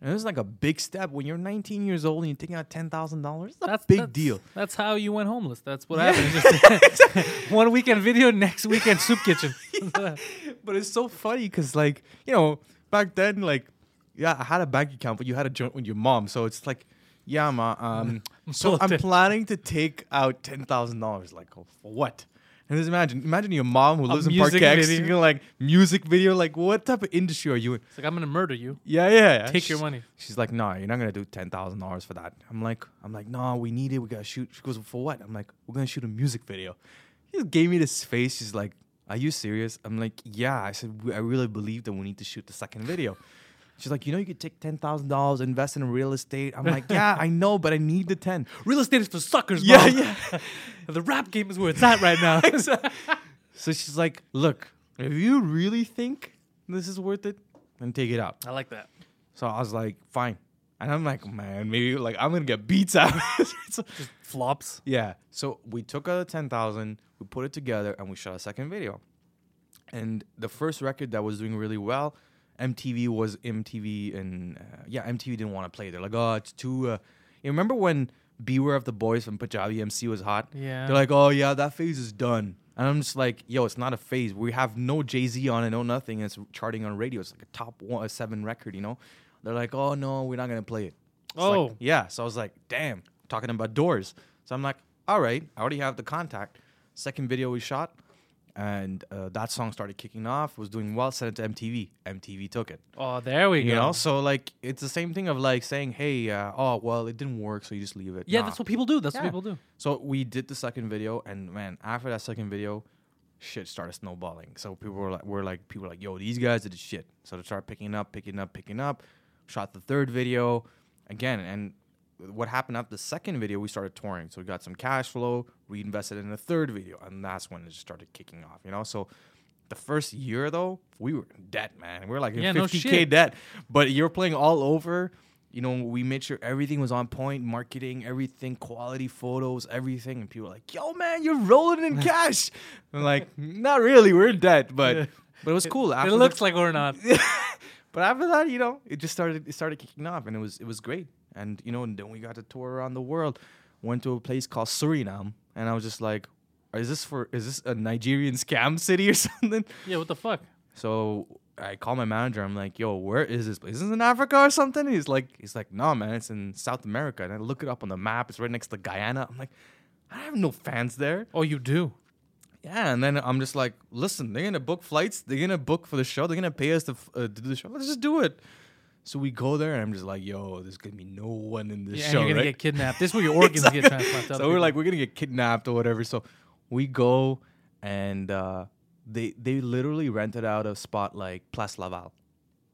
And it was like a big step. When you're 19 years old and you're taking out $10,000, that's a big deal. That's how you went homeless. That's what happened. Exactly. One weekend video, next weekend soup kitchen. Yeah. But it's so funny because, like, you know, back then, like, yeah, I had a bank account, but you had a joint with your mom. So it's like, yeah, ma. So I'm planning to take out $10,000. Like, oh, for what? And just imagine your mom who lives in Park Ex. You're like, music video. Like, what type of industry are you in? It's like, I'm gonna murder you. Yeah. Take your money. She's like, no, you're not gonna do $10,000 for that. I'm like, no, we need it. We gotta shoot. She goes, for what? I'm like, we're gonna shoot a music video. She just gave me this face. She's like, are you serious? I'm like, yeah. I said, I really believe that we need to shoot the second video. She's like, you know, you could take $10,000, invest in real estate. I'm like, yeah, I know, but I need the 10. Real estate is for suckers, bro. Yeah, yeah. The rap game is where it's at right now. So she's like, look, if you really think this is worth it, then take it out. I like that. So I was like, fine. And I'm like, man, maybe like I'm going to get beats out. So, just flops. Yeah. So we took out the 10,000, we put it together, and we shot a second video. And the first record that was doing really well, MTV and MTV didn't want to play. They're like, oh, it's too. You remember when Beware of the Boys from Punjabi MC was hot? Yeah. They're like, oh yeah, that phase is done. And I'm just like, yo, it's not a phase. We have no Jay-Z on it, no nothing. It's charting on radio. It's like a top 7 record, you know? They're like, oh no, we're not gonna play it. It's like, yeah. So I was like, damn, talking about Doors. So I'm like, all right, I already have the contact. Second video we shot. And that song started kicking off, was doing well, sent it to MTV. MTV took it. Oh, there we go. You know, so like it's the same thing of like saying, hey, it didn't work, so you just leave it. Yeah, that's what people do. That's what people do. So we did the second video, and man, after that second video, shit started snowballing. So people were like, yo, these guys did shit. So they started picking up. Shot the third video again, and what happened after the second video, we started touring. So we got some cash flow, reinvested in the third video, and that's when it just started kicking off, you know? So the first year, though, we were in debt, man. We were like in $50K debt. But you're playing all over. You know, we made sure everything was on point, marketing, everything, quality photos, everything. And people were like, yo, man, you're rolling in cash. I'm like, not really. We're in debt, but it was cool. It looks like we're not. But after that, you know, it just started kicking off, and it was great. And, you know, and then we got to tour around the world. Went to a place called Suriname, and I was just like, is this a Nigerian scam city or something? Yeah, what the fuck? So I called my manager. I'm like, yo, where is this place? Is this in Africa or something? And he's like, no, man, it's in South America. And I look it up on the map. It's right next to Guyana. I'm like, I have no fans there. Oh, you do? Yeah, and then I'm just like, listen, they're going to book flights. They're going to book for the show. They're going to pay us to do the show. Let's just do it. So we go there, and I'm just like, yo, there's going to be no one in this show, and you're going to get kidnapped. This is where your organs get transplanted. So we're like, we're going to get kidnapped or whatever. So we go, and they literally rented out a spot like Place Laval.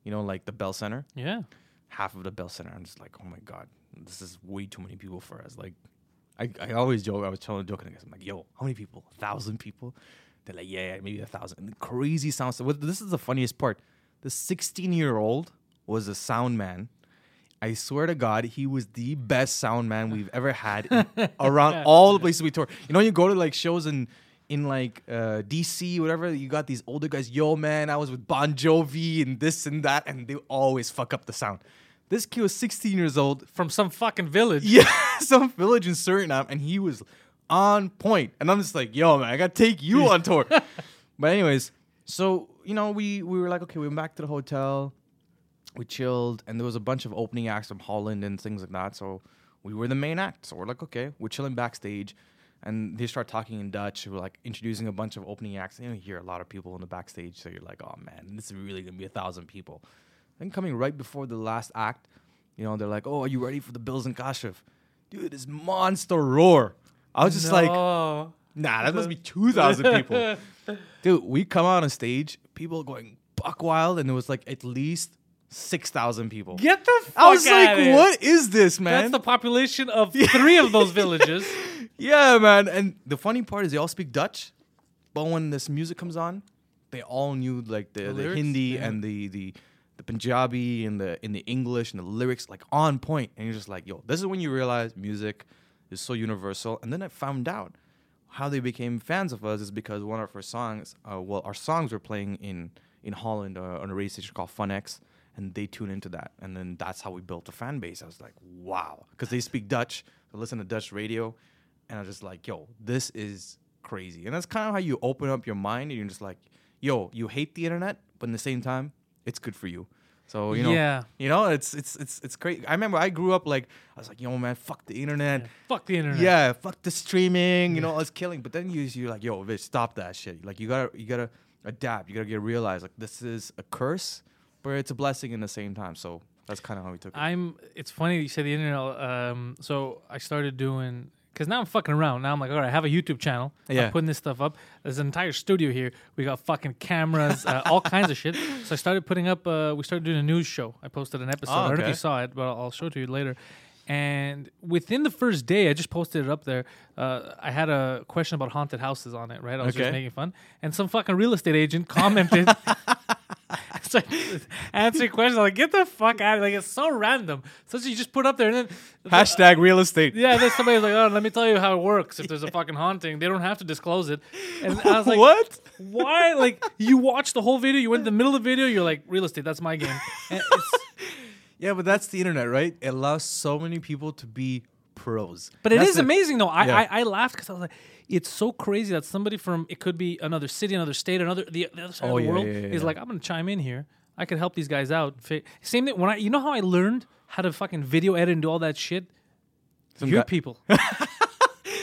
You know, like the Bell Center? Yeah. Half of the Bell Center. I'm just like, oh, my God. This is way too many people for us. Like, I always joke. I was joking. I'm like, yo, how many people? 1,000 people? They're like, yeah, maybe 1,000. And the crazy sounds. This is the funniest part. The 16-year-old was a sound man. I swear to God, he was the best sound man we've ever had around all the places we toured. You know, you go to like shows in like DC, whatever, you got these older guys, yo, man, I was with Bon Jovi and this and that, and they always fuck up the sound. This kid was 16 years old. From some fucking village. Yeah, some village in Suriname, and he was on point. And I'm just like, yo, man, I got to take you on tour. But anyways, so, you know, we were like, okay, we went back to the hotel. We chilled, and there was a bunch of opening acts from Holland and things like that. So we were the main act. So we're like, okay, we're chilling backstage. And they start talking in Dutch. We're like introducing a bunch of opening acts. You know, you hear a lot of people in the backstage. So you're like, oh, man, this is really going to be 1,000 people. Then coming right before the last act, you know, they're like, oh, are you ready for the Bilz and Kashif? Dude, this monster roar. I was just like, nah, that must be 2,000 people. Dude, we come out on stage, people going buck wild. And it was like at least 6,000 people. Get the fuck out of here. I was like, what is this, man? That's the population of three of those villages. Yeah, man. And the funny part is they all speak Dutch. But when this music comes on, they all knew like the Hindi and the Punjabi and the English and the lyrics like on point. And you're just like, yo, this is when you realize music is so universal. And then I found out how they became fans of us is because one of our songs, our songs were playing in Holland on a radio station called Fun Ex. And they tune into that. And then that's how we built a fan base. I was like, wow. Because they speak Dutch. They listen to Dutch radio. And I was just like, yo, this is crazy. And that's kind of how you open up your mind. And you're just like, yo, you hate the internet. But in the same time, it's good for you. So, you know, it's crazy. I remember I grew up like, I was like, yo, man, fuck the internet. Yeah, fuck the internet. Yeah, fuck the streaming. You know, it's killing. But then you're like, yo, bitch, stop that shit. Like, you gotta adapt. You got to realize, like, this is a curse. Where it's a blessing in the same time, so that's kind of how we took it. It's funny you say the internet. So I started doing Because now I'm fucking around. Now I'm like, all right, I have a YouTube channel. Yeah. I'm putting this stuff up. There's an entire studio here. We got fucking cameras, all kinds of shit. So I started putting up, we started doing a news show. I posted an episode. Oh, okay. I don't know if you saw it, but I'll show it to you later. And within the first day, I just posted it up there. I had a question about haunted houses on it, right? I was just making fun. And some fucking real estate agent commented. So answering questions, I'm like, get the fuck out of here. Like, it's so random. So you just put up there and then hashtag real estate. Yeah, then somebody's like, oh, let me tell you how it works. If there's a fucking haunting, they don't have to disclose it. And I was like, what? Why? Like, you watched the whole video, you went in the middle of the video, you're like, real estate, that's my game. And it's, yeah, but that's the internet, right? It allows so many people to be pros. But it is amazing, though. I laughed because I was like, it's so crazy that somebody from, it could be another city, another state, the other side of the world is like, I'm going to chime in here. I could help these guys out. Same thing. When you know how I learned how to fucking video edit and do all that shit? People.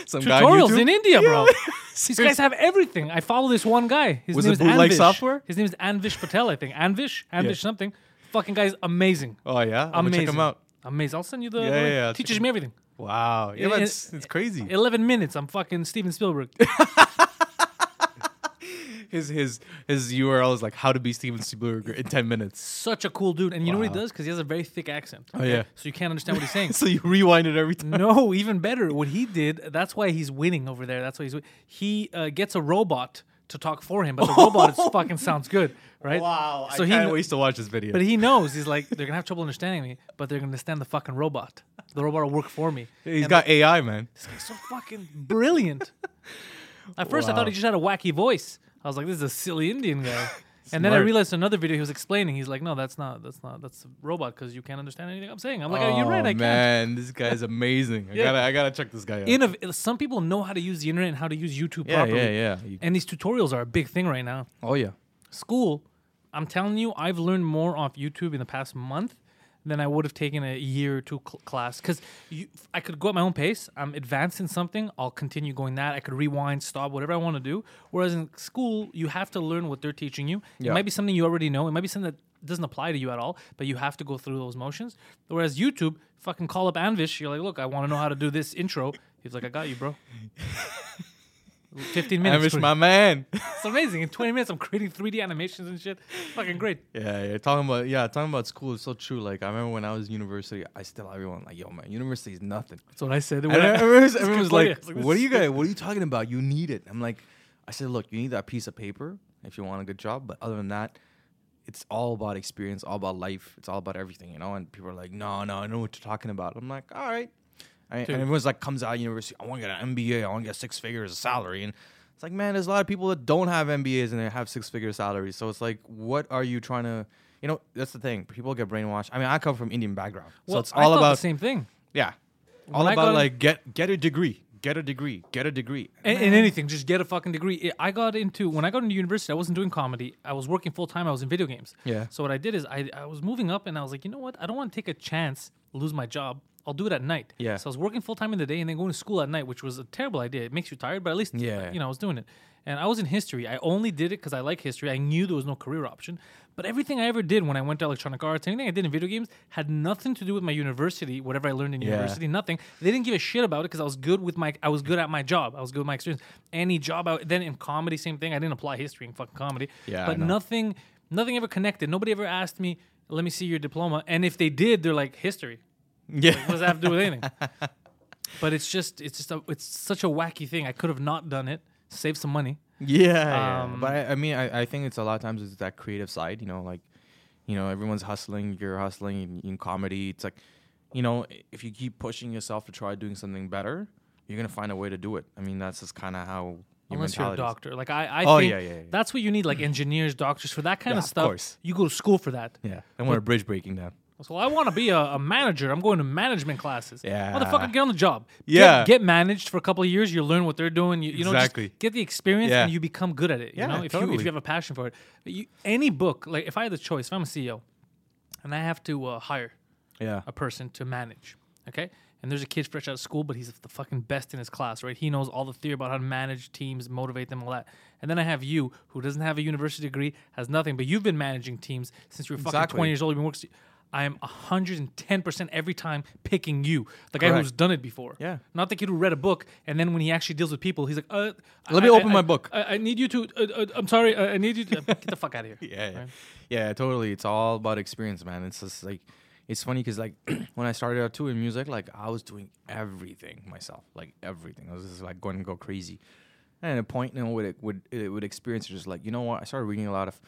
Some tutorials guy in India, bro. These guys have everything. I follow this one guy. His name is Bootleg Anvish. Software? His name is Anvish Patel, I think. Anvish something. Fucking guy's amazing. Oh, yeah? I'm going to check him out. Amazing. I'll send you the... Yeah, teaches me everything. Wow. Yeah, it's crazy. 11 minutes. I'm fucking Steven Spielberg. His URL is like, how to be Steven Spielberg in 10 minutes. Such a cool dude. And you know what he does? Because he has a very thick accent. Oh, yeah. So you can't understand what he's saying. So you rewind it every time. No, even better. What he did, that's why he's winning over there. That's why he gets a robot to talk for him, but the robot fucking sounds good, right? Wow, so I can't wait to watch this video. But he knows, he's like, they're gonna have trouble understanding me, but they're gonna understand the fucking robot. The robot will work for me. He's got AI, man. This guy's so fucking brilliant. At first, I thought he just had a wacky voice. I was like, this is a silly Indian guy. And then I realized another video he was explaining. He's like, no, that's not. That's a robot because you can't understand anything I'm saying. I'm like, oh, you're right, I can't. Man, this guy's amazing. I gotta check this guy out. Some people know how to use the internet and how to use YouTube properly. Yeah. And these tutorials are a big thing right now. Oh, yeah. School, I'm telling you, I've learned more off YouTube in the past month than I would have taken a year or two class. Because I could go at my own pace. I'm advanced in something. I'll continue going that. I could rewind, stop, whatever I want to do. Whereas in school, you have to learn what they're teaching you. Yeah. It might be something you already know. It might be something that doesn't apply to you at all. But you have to go through those motions. Whereas YouTube, fucking call up Anvish. You're like, look, I want to know how to do this intro. He's like, I got you, bro. 15 minutes. Anvish, my man. It's amazing. In 20 minutes, I'm creating 3D animations and shit. Fucking great. Yeah. Talking about school is so true. Like, I remember when I was in university, I still everyone like, yo, man, university is nothing. That's what I said. And everyone was like, what are you talking about? You need it. I'm like, I said, look, you need that piece of paper if you want a good job. But other than that, it's all about experience, all about life. It's all about everything, you know? And people are like, no, I know what you're talking about. I'm like, all right. And everyone's like, comes out of university, I want to get an MBA, I want to get 6 figures of salary. And it's like, man, there's a lot of people that don't have MBAs and they have 6-figure salaries. So it's like, what are you trying to, you know, that's the thing. People get brainwashed. I mean, I come from Indian background. Well, so it's all about the same thing. Yeah. All about like, get a degree. In anything, just get a fucking degree. When I got into university, I wasn't doing comedy. I was working full time. I was in video games. Yeah. So what I did is I was moving up and I was like, you know what? I don't want to take a chance, lose my job. I'll do it at night. Yeah. So I was working full-time in the day and then going to school at night, which was a terrible idea. It makes you tired, but at least, you know, I was doing it. And I was in history. I only did it because I like history. I knew there was no career option. But everything I ever did when I went to electronic arts, anything I did in video games, had nothing to do with my university, whatever I learned in university, nothing. They didn't give a shit about it because I was good at my job. I was good with my experience. Any job. Then in comedy, same thing. I didn't apply history in fucking comedy. Yeah, but nothing ever connected. Nobody ever asked me, let me see your diploma. And if they did, they're like, history. Yeah, like, what does that have to do with anything? But it's such a wacky thing. I could have not done it, saved some money. Yeah. But I mean, I think it's a lot of times it's that creative side. You know, like, you know, everyone's hustling. You're hustling in comedy. It's like, you know, if you keep pushing yourself to try doing something better, you're gonna find a way to do it. I mean, that's just kind of how. Unless you're a doctor. Like, I think that's what you need. Like engineers, doctors, for that kind of stuff. Of course. You go to school for that. Yeah, I want a bridge breaking down. So I want to be a manager. I'm going to management classes. Yeah. Motherfucker, get on the job. Yeah. Get managed for a couple of years. You learn what they're doing. You know, just get the experience and you become good at it. Yeah, you know, if you have a passion for it. Any book, like if I had the choice, if I'm a CEO and I have to hire a person to manage, okay? And there's a kid fresh out of school, but he's the fucking best in his class, right? He knows all the theory about how to manage teams, motivate them, all that. And then I have you, who doesn't have a university degree, has nothing, but you've been managing teams since you were fucking 20 years old. You've been working... I am 110% every time picking you, the guy who's done it before. Yeah. Not the kid who read a book, and then when he actually deals with people, he's like, Let me open my book. I need you to... get the fuck out of here. Yeah, right? Yeah, totally. It's all about experience, man. It's just like... It's funny because, like, when I started out, too, in music, like, I was doing everything myself. Like, everything. I was just, like, going to go crazy. And at a point, you know, it would experience just, like, you know what? I started reading a lot of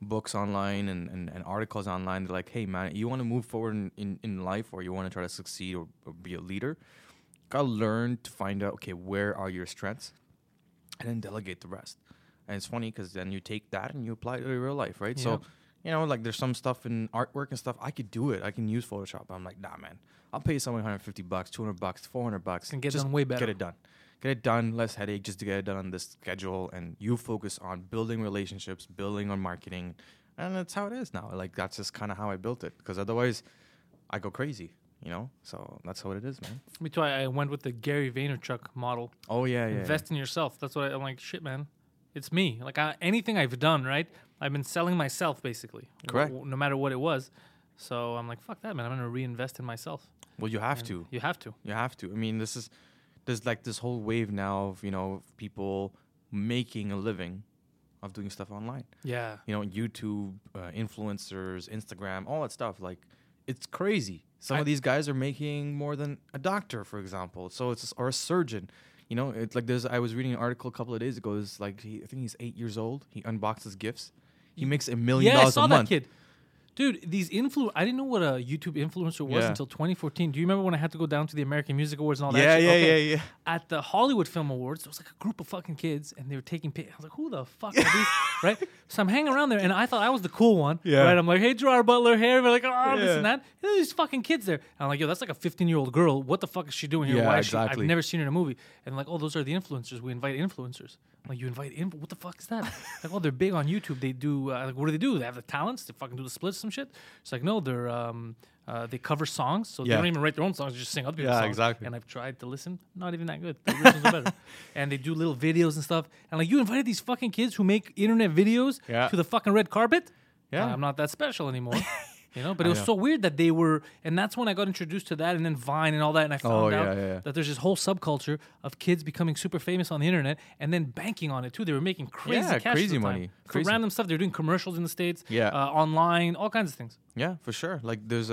books online and articles online. They're like, hey, man, you want to move forward in life, or you want to try to succeed or be a leader? Gotta learn to find out, okay, where are your strengths? And then delegate the rest. And it's funny because then you take that and you apply it to your real life, right? Yeah. So, you know, like, there's some stuff in artwork and stuff. I could do it. I can use Photoshop. But I'm like, nah, man. I'll pay someone $150, $200, $400. And get it done way better. Get it done. Less headache just to get it done on this schedule. And you focus on building relationships, building on marketing. And that's how it is now. Like, that's just kind of how I built it. Because otherwise, I go crazy, you know? So that's how it is, man. Me too. I went with the Gary Vaynerchuk model. Oh, yeah. Invest in yourself. That's what I'm like, shit, man. It's me. Like, anything I've done, right? I've been selling myself, basically. Correct. No matter what it was. So I'm like, fuck that, man. I'm going to reinvest in myself. Well, you have to. I mean, there's like this whole wave now of, you know, people making a living of doing stuff online. Yeah. You know, YouTube, influencers, Instagram, all that stuff. Like, it's crazy. Some of these guys are making more than a doctor, for example. So it's just, or a surgeon. You know, it's like I was reading an article a couple of days ago. It's like, I think he's 8 years old. He unboxes gifts. He makes $1 million a month. Yeah, I saw that kid. Dude, I didn't know what a YouTube influencer was until 2014. Do you remember when I had to go down to the American Music Awards and all that shit? Yeah. At the Hollywood Film Awards, there was like a group of fucking kids, and they were taking pictures. I was like, who the fuck are these? Right? So I'm hanging around there, and I thought I was the cool one. Yeah. Right? I'm like, hey, Gerard Butler, hey, everybody, like, this and that. And these fucking kids there. And I'm like, yo, that's like a 15-year-old girl. What the fuck is she doing here? Yeah, exactly. I've never seen her in a movie. And like, oh, those are the influencers. We invite influencers. I'm like, you invite influencers? What the fuck is that? Like, oh, they're big on YouTube. They do, like, what do they do? They have the talents. They fucking do the splits. Some shit. It's like, no, they're they cover songs, so they don't even write their own songs, they just sing other people's songs. Exactly. And I've tried to listen, not even that good. Their versions are better. And they do little videos and stuff. And like, you invited these fucking kids who make internet videos to the fucking red carpet. Yeah, I'm not that special anymore, you know. But it was so weird that they were, and that's when I got introduced to that, and then Vine and all that, and I found out that there's this whole subculture of kids becoming super famous on the internet and then banking on it too. They were making crazy money. For random stuff. They're doing commercials in the States, online, all kinds of things. Yeah, for sure. Like, there's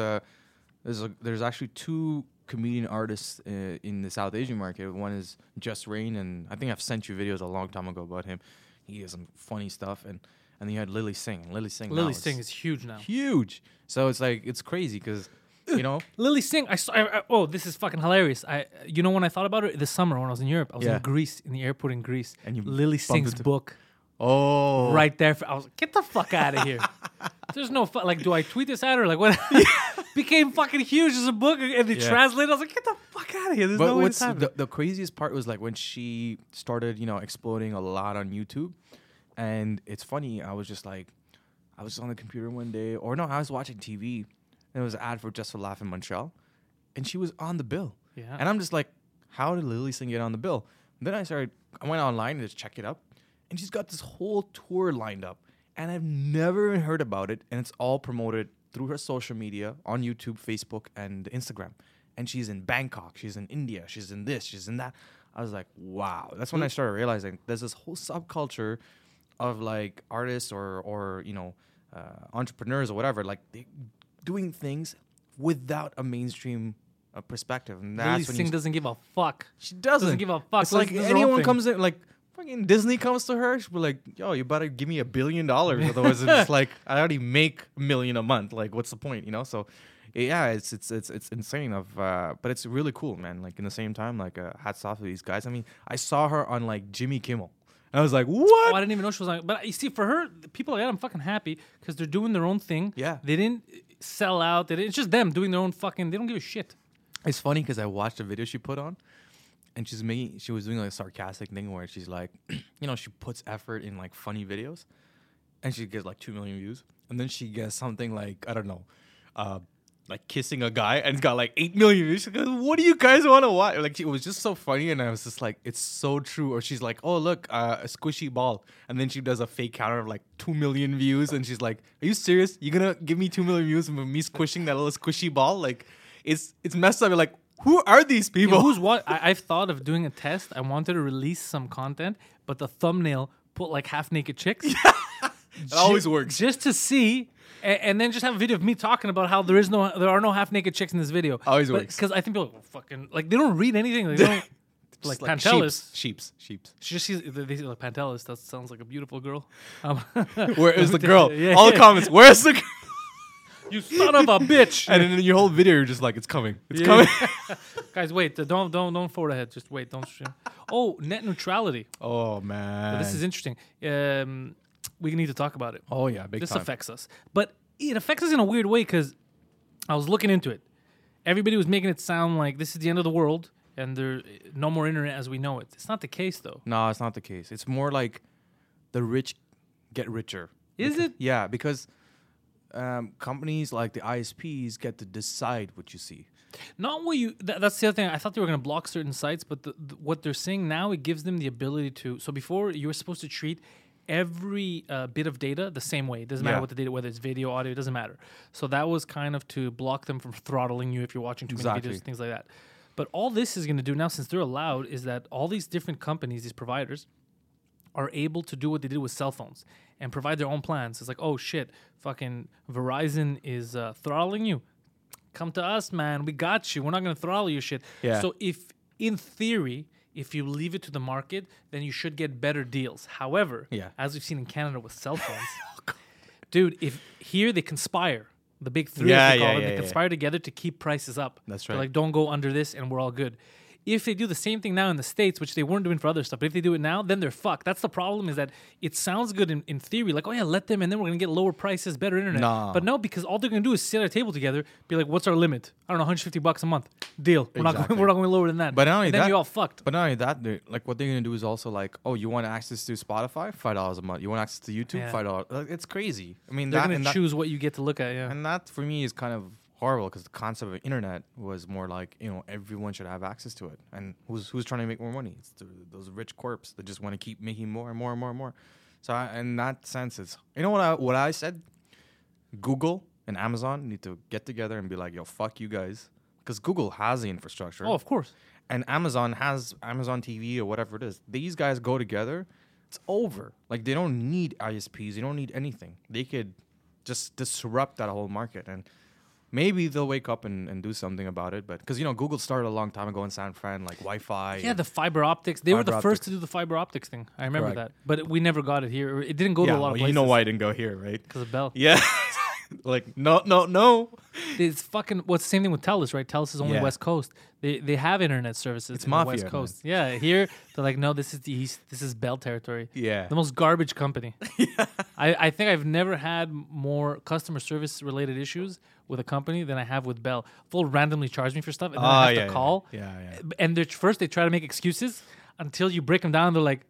actually two comedian artists in the South Asian market. One is Just Rain, and I think I've sent you videos a long time ago about him. He has some funny stuff, and then you had Lily Singh. Lily Singh is huge now. Huge. So it's like, it's crazy because, you know, Lily Singh. I saw, this is fucking hilarious. You know, when I thought about it this summer when I was in Europe, I was in Greece, in the airport in Greece, and Lily Singh's book. Oh, right there! I was like, "Get the fuck out of here!" There's no like, do I tweet this out or like what? Became fucking huge as a book, and they translated. I was like, "Get the fuck out of here!" There's no way this happened. The craziest part was like when she started, you know, exploding a lot on YouTube, and it's funny. I was just like, I was on the computer one day, I was watching TV, and it was an ad for Just for Laugh in Montreal, and she was on the bill. Yeah, and I'm just like, how did Lily Singh get on the bill? And then I went online to just check it up. And she's got this whole tour lined up. And I've never even heard about it. And it's all promoted through her social media on YouTube, Facebook, and Instagram. And she's in Bangkok. She's in India. She's in this. She's in that. I was like, wow. That's when I started realizing there's this whole subculture of, like, artists or you know, entrepreneurs or whatever. Like, they're doing things without a mainstream perspective. And that's Lily Singh doesn't give a fuck. She doesn't give a fuck. It's like anyone comes in, like... Fucking Disney comes to her, she'll be like, yo, you better give me $1 billion. Otherwise, it's like, I already make $1 million a month. Like, what's the point, you know? So, yeah, it's insane. But it's really cool, man. Like, in the same time, like, hats off to these guys. I mean, I saw her on, like, Jimmy Kimmel. And I was like, what? Oh, I didn't even know she was on. But, you see, for her, the people like that, I'm fucking happy because they're doing their own thing. Yeah. They didn't sell out. It's just them doing their own fucking, they don't give a shit. It's funny because I watched a video she put on. And she was doing like a sarcastic thing where she's like, you know, she puts effort in like funny videos and she gets like 2 million views. And then she gets something like, I don't know, like kissing a guy and it's got like 8 million views. She goes, what do you guys want to watch? Like, it was just so funny. And I was just like, it's so true. Or she's like, oh, look, a squishy ball. And then she does a fake counter of like 2 million views. And she's like, are you serious? You're going to give me 2 million views from me squishing that little squishy ball? Like, it's messed up. You're like, who are these people? Yeah, who's what? I've thought of doing a test. I wanted to release some content, but the thumbnail put like half naked chicks. Yeah. It always works. Just to see, and then just have a video of me talking about how there are no half naked chicks in this video. Always works. Because I think people they don't read anything. Like, they don't, like Pantelis. Sheeps. She just sees they see like Pantelis. That sounds like a beautiful girl. Where is the girl? Yeah. All the comments. Where's the girl? You son of a bitch! And in your whole video, you're just like, it's coming. It's coming. Guys, wait! Don't forward ahead. Just wait. Don't stream. Oh, net neutrality. Oh man, this is interesting. We need to talk about it. Oh, yeah, big time. This affects us. But it affects us in a weird way because I was looking into it. Everybody was making it sound like this is the end of the world and there's no more internet as we know it. It's not the case, though. No, it's not the case. It's more like the rich get richer. Is it? Yeah, because companies like the ISPs get to decide what you see. Not what you... That's the other thing. I thought they were going to block certain sites, but what they're saying now, it gives them the ability to... So before, you were supposed to treat... every bit of data the same way. It doesn't matter what the data, whether it's video, audio, it doesn't matter. So that was kind of to block them from throttling you if you're watching too many videos, things like that. But all this is going to do now, since they're allowed, is that all these different companies, these providers, are able to do what they did with cell phones and provide their own plans. It's like, oh shit, fucking Verizon is throttling you. Come to us, man. We got you. We're not going to throttle your shit. Yeah. So if, in theory... if you leave it to the market, then you should get better deals. However, as we've seen in Canada with cell phones, dude, if here they conspire, the big three, they conspire together to keep prices up. That's right. They're like, don't go under this and we're all good. If they do the same thing now in the States, which they weren't doing for other stuff, but if they do it now, then they're fucked. That's the problem, is that it sounds good in theory, like, oh yeah, let them, and then we're going to get lower prices, better internet. No. But no, because all they're going to do is sit at a table together, be like, what's our limit? I don't know, $150 a month. Deal. We're not going lower than that. But not only and then you're all fucked. But not only that, like, what they're going to do is also like, oh, you want access to Spotify? $5 a month. You want access to YouTube? $5. Like, it's crazy. I mean, they're going to choose what you get to look at, And that, for me, is kind of... horrible, because the concept of internet was more like, you know, everyone should have access to it, and who's trying to make more money? It's those rich corps that just want to keep making more and more and more and more. So in that sense, it's, you know what I said, Google and Amazon need to get together and be like, yo, fuck you guys, because Google has the infrastructure. Oh, of course. And Amazon has Amazon TV or whatever it is. These guys go together, it's over. Like, they don't need ISPs, they don't need anything. They could just disrupt that whole market. And maybe they'll wake up and do something about it, but because, you know, Google started a long time ago in San Fran, like Wi-Fi. Yeah, the fiber optics. They were the first to do the fiber optics thing. I remember that, but we never got it here. It didn't go to a lot of places. You know why it didn't go here, right? Because of Bell. Yeah, like no. It's fucking. Well, it's the same thing with Telus, right? Telus is only West Coast. They have internet services. It's in mafia, the West Coast. Man. Yeah, here they're like, no, this is the East. This is Bell territory. Yeah, the most garbage company. Yeah. I think I've never had more customer service related issues with a company than I have with Bell. They'll randomly charge me for stuff, and then I have to call. Yeah. And first they try to make excuses until you break them down. They're like,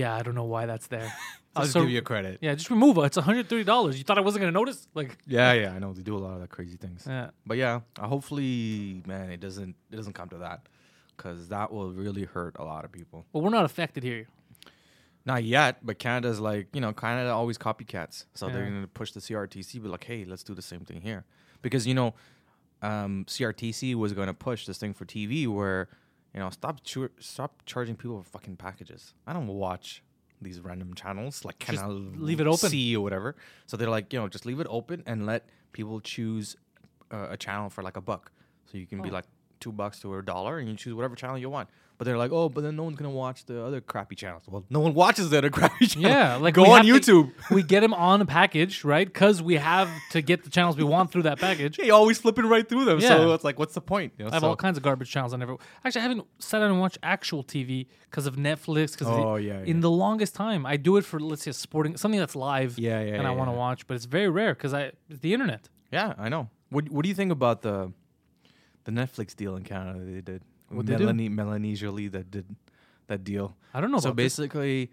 yeah, I don't know why that's there. I'll just give you a credit. Yeah, just remove it. It's $130. You thought I wasn't going to notice? Like, yeah, I know. They do a lot of that crazy things. Yeah. But yeah, hopefully, man, it doesn't come to that, because that will really hurt a lot of people. Well, we're not affected here. Not yet, but Canada's like, you know, Canada always copycats. So they're going to push the CRTC, be like, hey, let's do the same thing here. Because, you know, CRTC was going to push this thing for TV where, you know, stop charging people for fucking packages. I don't watch these random channels like Canal leave it open, C or whatever. So they're like, you know, just leave it open and let people choose a channel for like $1. So you can be like $2 to $1, and you choose whatever channel you want. But they're like, oh, but then no one's going to watch the other crappy channels. Well, no one watches the other crappy channels. Yeah. Like, go on YouTube. We get them on a package, right? Because we have to get the channels we want through that package. Yeah, you're always flipping right through them. Yeah. So it's like, what's the point? You know, I have all kinds of garbage channels. I haven't sat down and watched actual TV because of Netflix. In the longest time, I do it for, let's say, sporting, something that's live. I want to watch. But it's very rare because it's the internet. Yeah, I know. What do you think about the Netflix deal in Canada that they did? Melanie Jolie that did that deal. I don't know. So basically,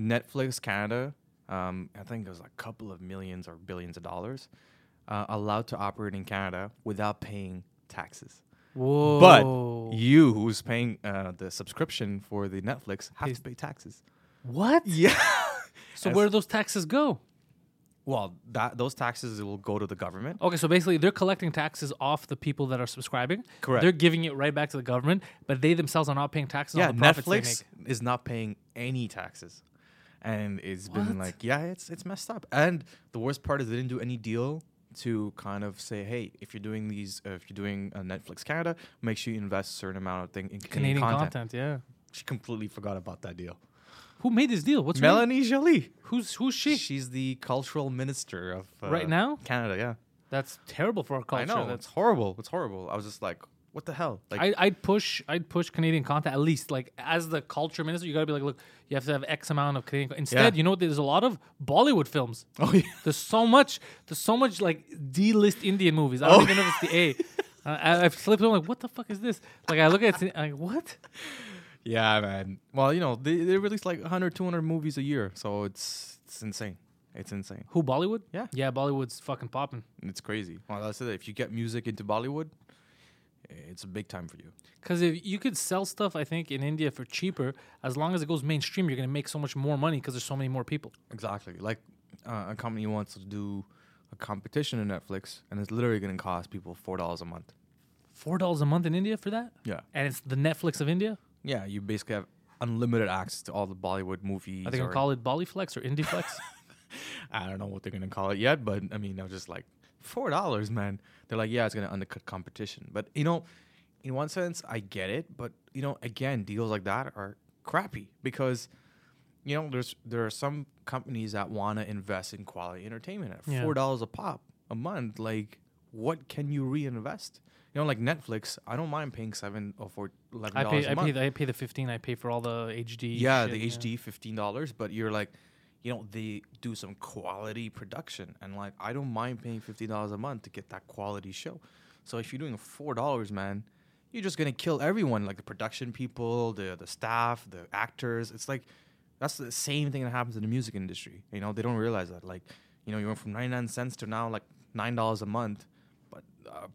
Netflix Canada, I think it was a couple of millions or billions of dollars, allowed to operate in Canada without paying taxes. Whoa. But you, who's paying the subscription for the Netflix, have to pay taxes. What? Yeah. So where do those taxes go? Well, those taxes will go to the government. Okay, so basically they're collecting taxes off the people that are subscribing. Correct. They're giving it right back to the government, but they themselves are not paying taxes on the profits they make. Yeah, Netflix is not paying any taxes. And it's been like, it's messed up. And the worst part is they didn't do any deal to kind of say, hey, if you're doing these, if you're doing Netflix Canada, make sure you invest a certain amount of thing in Canadian content. Yeah. She completely forgot about that deal. Who made this deal? What's Melanie Jolie? Who's she? She's the cultural minister of right now Canada. Yeah, that's terrible for our culture. I know that's horrible. It's horrible. I was just like, what the hell? Like, I'd push Canadian content at least. Like as the culture minister, you gotta be like, look, you have to have X amount of Canadian. Instead, you know, there's a lot of Bollywood films. Oh yeah, there's so much like D-list Indian movies. I don't even know if it's the A. I've slipped on like, what the fuck is this? Like I look at it, I'm like, what? Yeah, man. Well, you know, they release like 100, 200 movies a year. So it's insane. It's insane. Who, Bollywood? Yeah. Yeah, Bollywood's fucking popping. It's crazy. Well, that's it. If you get music into Bollywood, it's a big time for you. Because if you could sell stuff, I think, in India for cheaper, as long as it goes mainstream, you're going to make so much more money because there's so many more people. Exactly. Like a company wants to do a competition in Netflix, and it's literally going to cost people $4 a month. $4 a month in India for that? Yeah. And it's the Netflix of India? Yeah, you basically have unlimited access to all the Bollywood movies. Are they going to call it Bollyflex or Indieflex? I don't know what they're going to call it yet, but I mean, I was just like, $4, man. They're like, yeah, it's going to undercut competition. But, you know, in one sense, I get it. But, you know, again, deals like that are crappy because, you know, there are some companies that want to invest in quality entertainment at $4 a pop a month. Like, what can you reinvest? You know, like Netflix, I don't mind paying $11 a month. I pay the $15. I pay for all the HD. Yeah, shit, the HD $15. But you're like, you know, they do some quality production, and like I don't mind paying $15 a month to get that quality show. So if you're doing $4, man, you're just gonna kill everyone, like the production people, the staff, the actors. It's like that's the same thing that happens in the music industry. You know, they don't realize that. Like, you know, you went from 99 cents to now like $9 a month.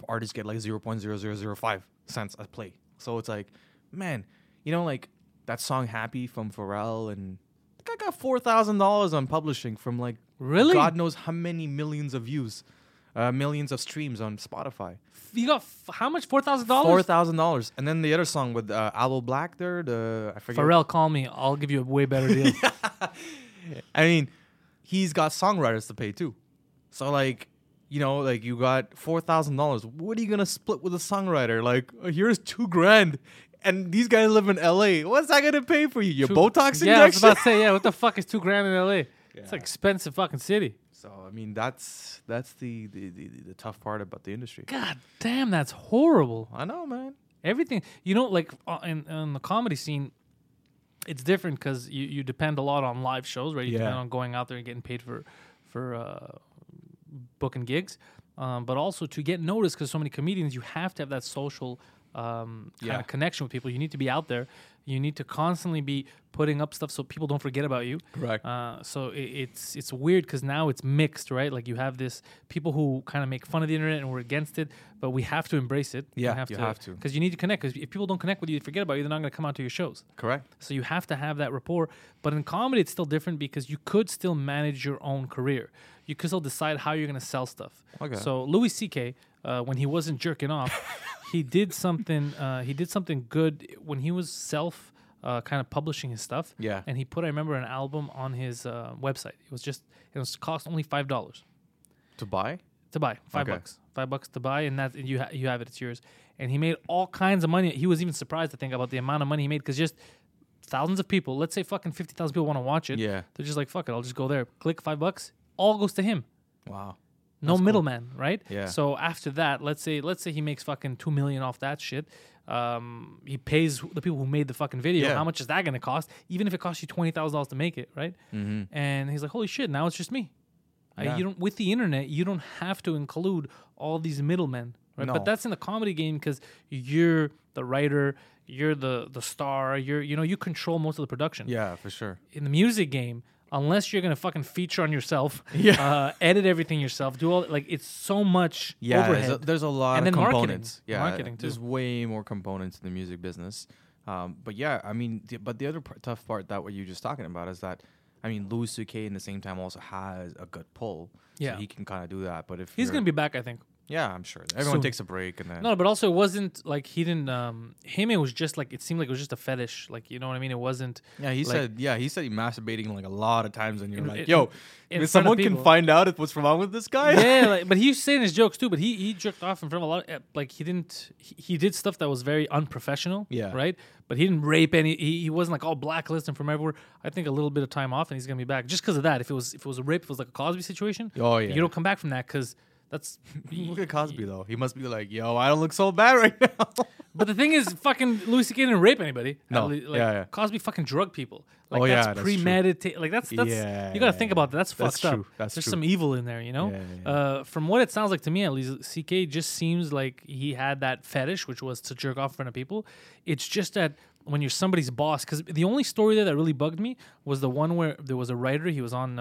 Artists get like 0.0005 cents a play. So it's like, man, you know, like that song Happy from Pharrell, and I think I got $4,000 on publishing from like really God knows how many millions of views, millions of streams on Spotify. You got how much? $4,000? $4,000. And then the other song with Aloe Black there, I forget. Pharrell, call me. I'll give you a way better deal. I mean, he's got songwriters to pay too. So like, you know, like you got $4,000. What are you going to split with a songwriter? Like, here's $2,000. And these guys live in LA. What's that going to pay for you? Your Botox injection? Yeah, I was about to say, yeah, what the fuck is $2,000 in LA? Yeah. It's an expensive fucking city. So, I mean, that's the tough part about the industry. God damn, that's horrible. I know, man. Everything, you know, like in the comedy scene, it's different because you depend a lot on live shows, right? You depend on going out there and getting paid for booking gigs, but also to get noticed, because so many comedians, you have to have that social kind of connection with people. You need to be out there. You need to constantly be putting up stuff so people don't forget about you. Correct. So it's weird because now it's mixed, right? Like you have this people who kind of make fun of the internet and we're against it, but we have to embrace it. Yeah, you have to. Because you need to connect. Because if people don't connect with you, they forget about you, they're not going to come out to your shows. Correct. So you have to have that rapport. But in comedy, it's still different because you could still manage your own career. You could still decide how you're going to sell stuff. Okay. So Louis C.K., when he wasn't jerking off, he did something good when he was kind of publishing his stuff. Yeah. And he put, I remember, an album on his website. It cost only $5 to buy. $5. $5 to buy, and that you have it. It's yours. And he made all kinds of money. He was even surprised, I think, about the amount of money he made because just thousands of people. Let's say fucking 50,000 people want to watch it. Yeah. They're just like, fuck it, I'll just go there. Click $5. All goes to him. Wow. No middleman, cool. Right? Yeah. So after that, let's say he makes fucking $2 million off that shit. He pays the people who made the fucking video. Yeah. How much is that going to cost? Even if it costs you $20,000 to make it, right? Mm-hmm. And he's like, holy shit! Now it's just me. Yeah. With the internet, you don't have to include all these middlemen, right? No. But that's in the comedy game because you're the writer, you're the star, you control most of the production. Yeah, for sure. In the music game. unless you're gonna fucking feature on yourself, edit everything yourself, do all like it's so much overhead. There's a lot and of then components. Marketing. Yeah, marketing too. There's way more components in the music business. But yeah, I mean, but the other tough part that what you were just talking about is that, I mean, Louis C.K. in the same time also has a good pull. Yeah, so he can kind of do that. But if he's gonna be back, I think. Yeah, I'm sure. Everyone takes a break and then... No, but also it wasn't like he didn't... him, it was just like... It seemed like it was just a fetish. Like, you know what I mean? It wasn't... Yeah, he like, said... Yeah, he said he masturbating like a lot of times and you're like, yo, if someone can find out what's wrong with this guy... Yeah, like, but he's saying his jokes too, but he jerked off in front of a lot of... Like, he didn't... He did stuff that was very unprofessional, right? But he didn't rape any... He wasn't like all blacklisted from everywhere. I think a little bit of time off and he's going to be back. Just because of that. If it was a rape, if it was like a Cosby situation... Oh, yeah. You don't come back from that because... That's look at Cosby though. He must be like, yo, I don't look so bad right now. But the thing is, fucking Louis C.K. didn't rape anybody. No, yeah. Cosby fucking drug people. Like that's premeditated. Like that's you gotta think about that. That's fucked true. Up. There's some evil in there, you know. Yeah. From what it sounds like to me, at least, C.K. just seems like he had that fetish, which was to jerk off in front of people. It's just that when you're somebody's boss, because the only story there that really bugged me was the one where there was a writer, he was on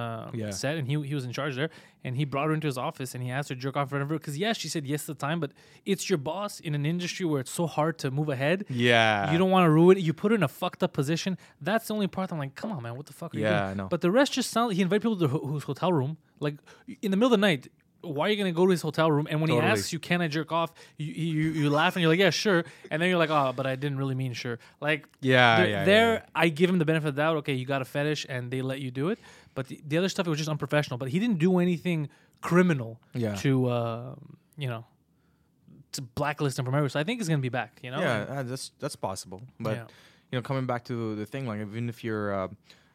set, and he was in charge there, and he brought her into his office, and he asked her to jerk off in front of her, because she said yes at the time, but it's your boss in an industry where it's so hard to move ahead. Yeah. You don't want to ruin it. You put her in a fucked up position. That's the only part I'm like, come on, man, what the fuck are you doing? I know. But the rest just sounds like he invited people to his hotel room, like, in the middle of the night. Why are you going to go to his hotel room? And when he asks you, can I jerk off? You laugh and you're like, yeah, sure. And then you're like, oh, but I didn't really mean sure. Like, I give him the benefit of the doubt. Okay, you got a fetish and they let you do it. But the other stuff, it was just unprofessional. But he didn't do anything criminal to, to blacklist him from everywhere. So I think he's going to be back, you know? Yeah, that's possible. But, coming back to the thing, like, even if you're,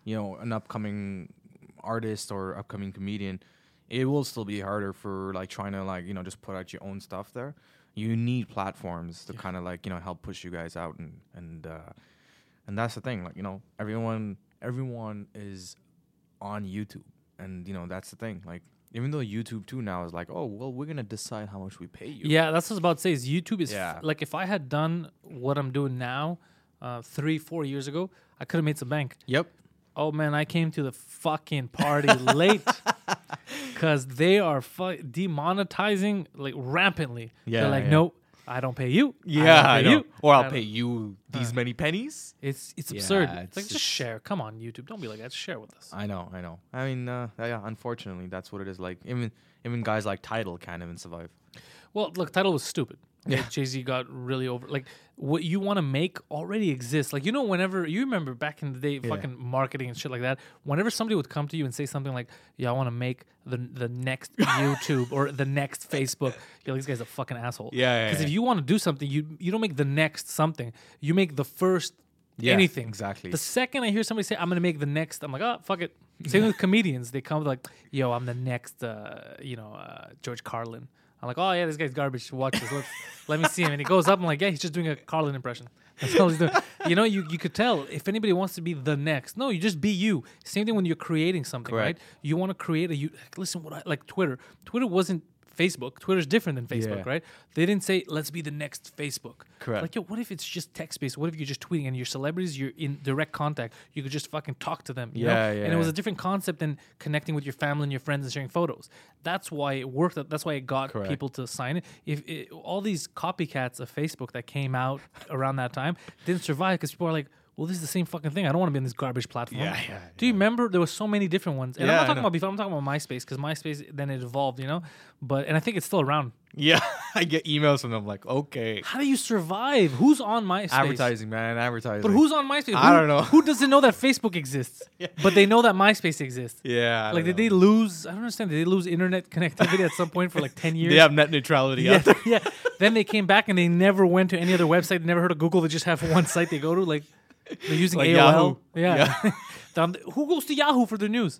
an upcoming artist or upcoming comedian, it will still be harder for like trying to like just put out your own stuff there. You need platforms to kind of like help push you guys out and that's the thing, like everyone is on YouTube and that's the thing, like even though YouTube too now is like, oh well, we're gonna decide how much we pay you. Yeah, that's what I was about to say. Is YouTube is like if I had done what I'm doing now 3-4 years ago, I could have made some bank. Yep. Oh man, I came to the fucking party late. Because they are demonetizing like rampantly. Yeah, they're like, no, I don't pay you. Yeah, I don't pay you. Or I'll pay you these many pennies. It's absurd. It's like just share. Come on, YouTube, don't be like that. Share with us. I know. I mean, unfortunately, that's what it is like. Even guys like Tidal can't even survive. Well, look, Tidal was stupid. Yeah. Like, Jay-Z got really over. Like what you want to make already exists. Like whenever you remember back in the day, fucking marketing and shit like that. Whenever somebody would come to you and say something like, "Yeah, I want to make the next YouTube or the next Facebook," you're like, "This guy's a fucking asshole." Yeah. Because if you want to do something, you don't make the next something. You make the first anything. Exactly. The second I hear somebody say, "I'm gonna make the next," I'm like, "Oh, fuck it." Same with comedians. They come like, "Yo, I'm the next," George Carlin. I'm like, oh yeah, this guy's garbage. Watch this. Let me see him. And he goes up. I'm like, yeah, he's just doing a Carlin impression. That's all he's doing. You could tell if anybody wants to be the next. No, you just be you. Same thing when you're creating something, right? You want to create like Twitter. Twitter wasn't Facebook. Twitter's different than Facebook, right? They didn't say, let's be the next Facebook. Correct. Like, yo, what if it's just text-based? What if you're just tweeting and your celebrities, you're in direct contact? You could just fucking talk to them, you know? And it was a different concept than connecting with your family and your friends and sharing photos. That's why it worked. That's why it got people to sign it. All these copycats of Facebook that came out around that time didn't survive because people are like, well, this is the same fucking thing. I don't want to be on this garbage platform. Yeah. Do you remember? There were so many different ones. And I'm not talking about before. I'm talking about MySpace, because MySpace, then it evolved, And I think it's still around. Yeah. I get emails from them like, okay. How do you survive? Who's on MySpace? Advertising, man. Advertising. But who's on MySpace? I don't know. Who doesn't know that Facebook exists? But they know that MySpace exists. Yeah. Like, did they lose? I don't understand. Did they lose internet connectivity at some point for like 10 years? They have net neutrality out there. Yeah. Then they came back and they never went to any other website. They never heard of Google. They just have one site they go to. Like, they're using like AOL. Yahoo. Who goes to Yahoo for the news?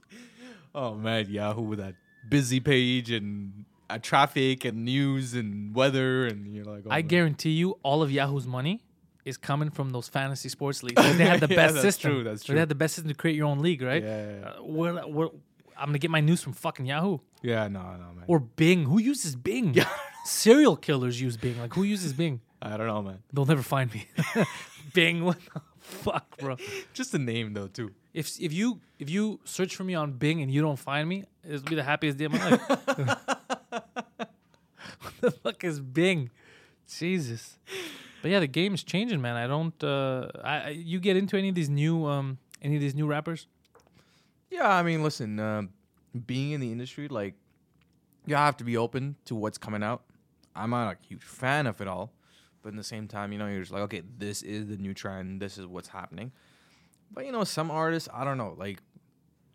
Oh man, Yahoo with that busy page and traffic and news and weather, and you're like, oh, I guarantee you, all of Yahoo's money is coming from those fantasy sports leagues. They had the best system. True, that's true. They had the best system to create your own league, right? Yeah. I'm gonna get my news from fucking Yahoo. Yeah, no, man. Or Bing. Who uses Bing? Yeah. Serial killers use Bing. Like, who uses Bing? I don't know, man. They'll never find me. Bing. Fuck, bro. Just the name though, too. If you search for me on Bing and you don't find me, it'll be the happiest day of my life. What the fuck is Bing? Jesus. But yeah, the game's changing, man. I don't. You get into any of these new rappers? Yeah, I mean, listen. Being in the industry, like, you have to be open to what's coming out. I'm not a huge fan of it all, but in the same time, you know, you're just like, okay, this is the new trend. This is what's happening. But you know, some artists, I don't know. Like,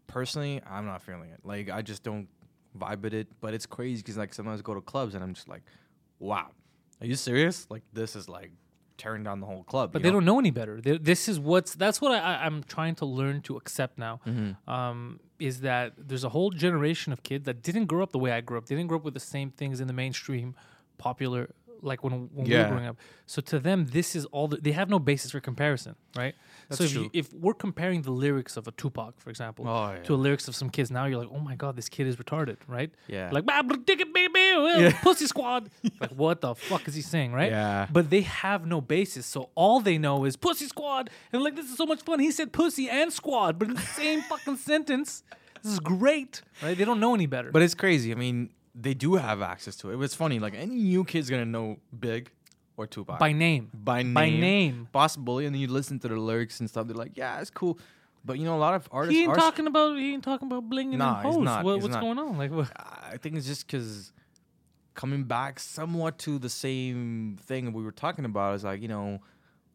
personally, I'm not feeling it. Like, I just don't vibe with it. But it's crazy because like sometimes I go to clubs and I'm just like, wow. Are you serious? Like, this is like tearing down the whole club. But they don't know any better. That's what I'm trying to learn to accept now, mm-hmm. Is that there's a whole generation of kids that didn't grow up the way I grew up. They didn't grow up with the same things in the mainstream, popular, like when we were growing up. So to them, this is all, they have no basis for comparison, right? That's so true. If we're comparing the lyrics of a Tupac, for example, to the lyrics of some kids, now you're like, oh my God, this kid is retarded, right? Yeah. Like, pussy squad. Like, what the fuck is he saying, right? Yeah. But they have no basis, so all they know is pussy squad. And like, this is so much fun. He said pussy and squad, but in the same fucking sentence. This is great, right? They don't know any better. But it's crazy. I mean, they do have access to it. It was funny. Like, any new kid's gonna know Big or Tupac by name. Possibly. And then you listen to the lyrics and stuff. They're like, yeah, it's cool. But you know, a lot of artists. He ain't talking about blinging and hoes. What's going on? Like, what? I think it's just because. Coming back somewhat to the same thing we were talking about is like, you know,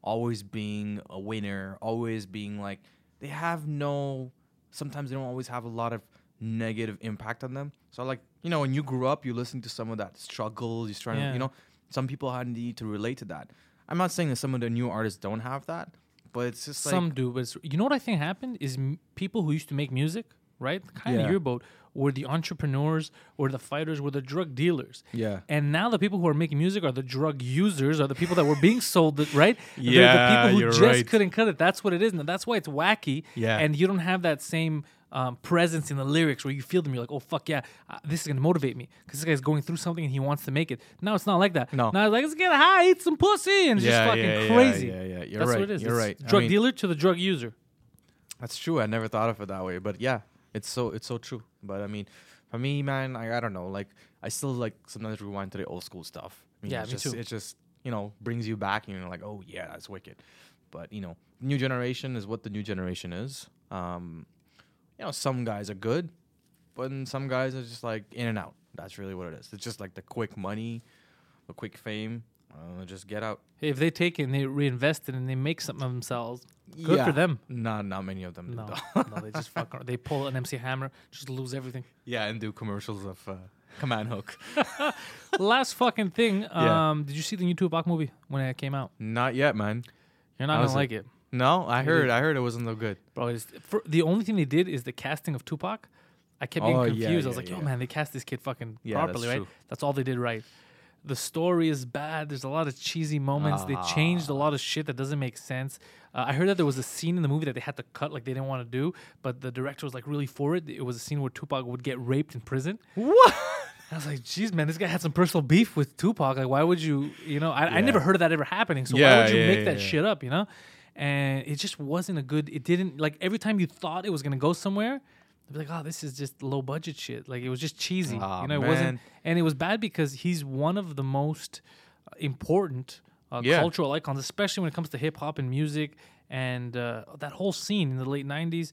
always being a winner, always being like, they have no, sometimes they don't always have a lot of negative impact on them. So like, you know, when you grew up, you listen to some of that struggles, you're trying to, you know, some people had need to relate to that. I'm not saying that some of the new artists don't have that, but it's just like. Some do, but you know what I think happened is people who used to make music, right? Kind of your boat. Were the entrepreneurs, were the fighters, were the drug dealers. Yeah. And now the people who are making music are the drug users, are the people that were being sold, right? Yeah, the people who just couldn't cut it. That's what it is. And that's why it's wacky. Yeah. And you don't have that same presence in the lyrics where you feel them. You're like, oh, fuck, yeah, this is going to motivate me. Because this guy's going through something and he wants to make it. Now it's not like that. No. Now it's like, let's get high, eat some pussy. And it's just fucking crazy. Yeah. That's what it is. You're right. Drug dealer to the drug user. That's true. I never thought of it that way. But yeah. It's so true. But I mean, for me, man, I don't know. Like, I still like sometimes rewind to the old school stuff. I mean, me too. It just, you know, brings you back and you're like, oh yeah, that's wicked. But you know, new generation is what the new generation is. You know, some guys are good, but some guys are just like in and out. That's really what it is. It's just like the quick money, the quick fame. Just get out. Hey, if they take it and they reinvest it and they make something of themselves, good for them. Not many of them. No, they just fuck around. They pull an MC Hammer, just lose everything. Yeah, and do commercials of Command Hook. Last fucking thing. Did you see the new Tupac movie when it came out? Not yet, man. You're not gonna like it. No, I heard it wasn't so good. Bro, the only thing they did is the casting of Tupac. I kept being confused. I was like, yo, man, they cast this kid fucking properly, that's right? True. That's all they did right. The story is bad. There's a lot of cheesy moments. They changed a lot of shit that doesn't make sense. I heard that there was a scene in the movie that they had to cut, like they didn't want to do, but the director was like really for it. It was a scene where Tupac would get raped in prison. What? I was like, geez, man, this guy had some personal beef with Tupac. Like, why would you, you know, I never heard of that ever happening. So why would you make that shit up, you know? And it just wasn't a good, it didn't, like every time you thought it was going to go somewhere, they'd be like, oh, this is just low budget shit. Like, it was just cheesy. It wasn't, and it was bad because he's one of the most important cultural icons, especially when it comes to hip hop and music and that whole scene in the late 90s.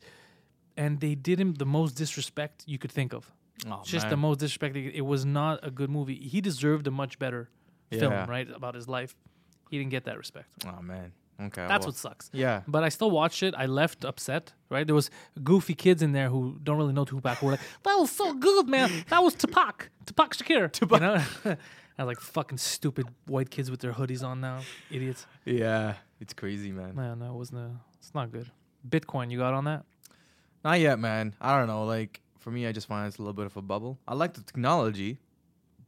And they did him the most disrespect you could think of. The most disrespect. It was not a good movie. He deserved a much better film, right, about his life. He didn't get that respect. Oh, man. Okay, that's what sucks. Yeah, but I still watched it. I left upset. Right, there was goofy kids in there who don't really know Tupac. Who were like, "That was so good, man. That was Tupac Shakur." Tupac. You know? I was like, fucking stupid white kids with their hoodies on now, idiots. Yeah, it's crazy, man. Man, that wasn't. It's not good. Bitcoin, you got on that? Not yet, man. I don't know. Like for me, I just find it's a little bit of a bubble. I like the technology,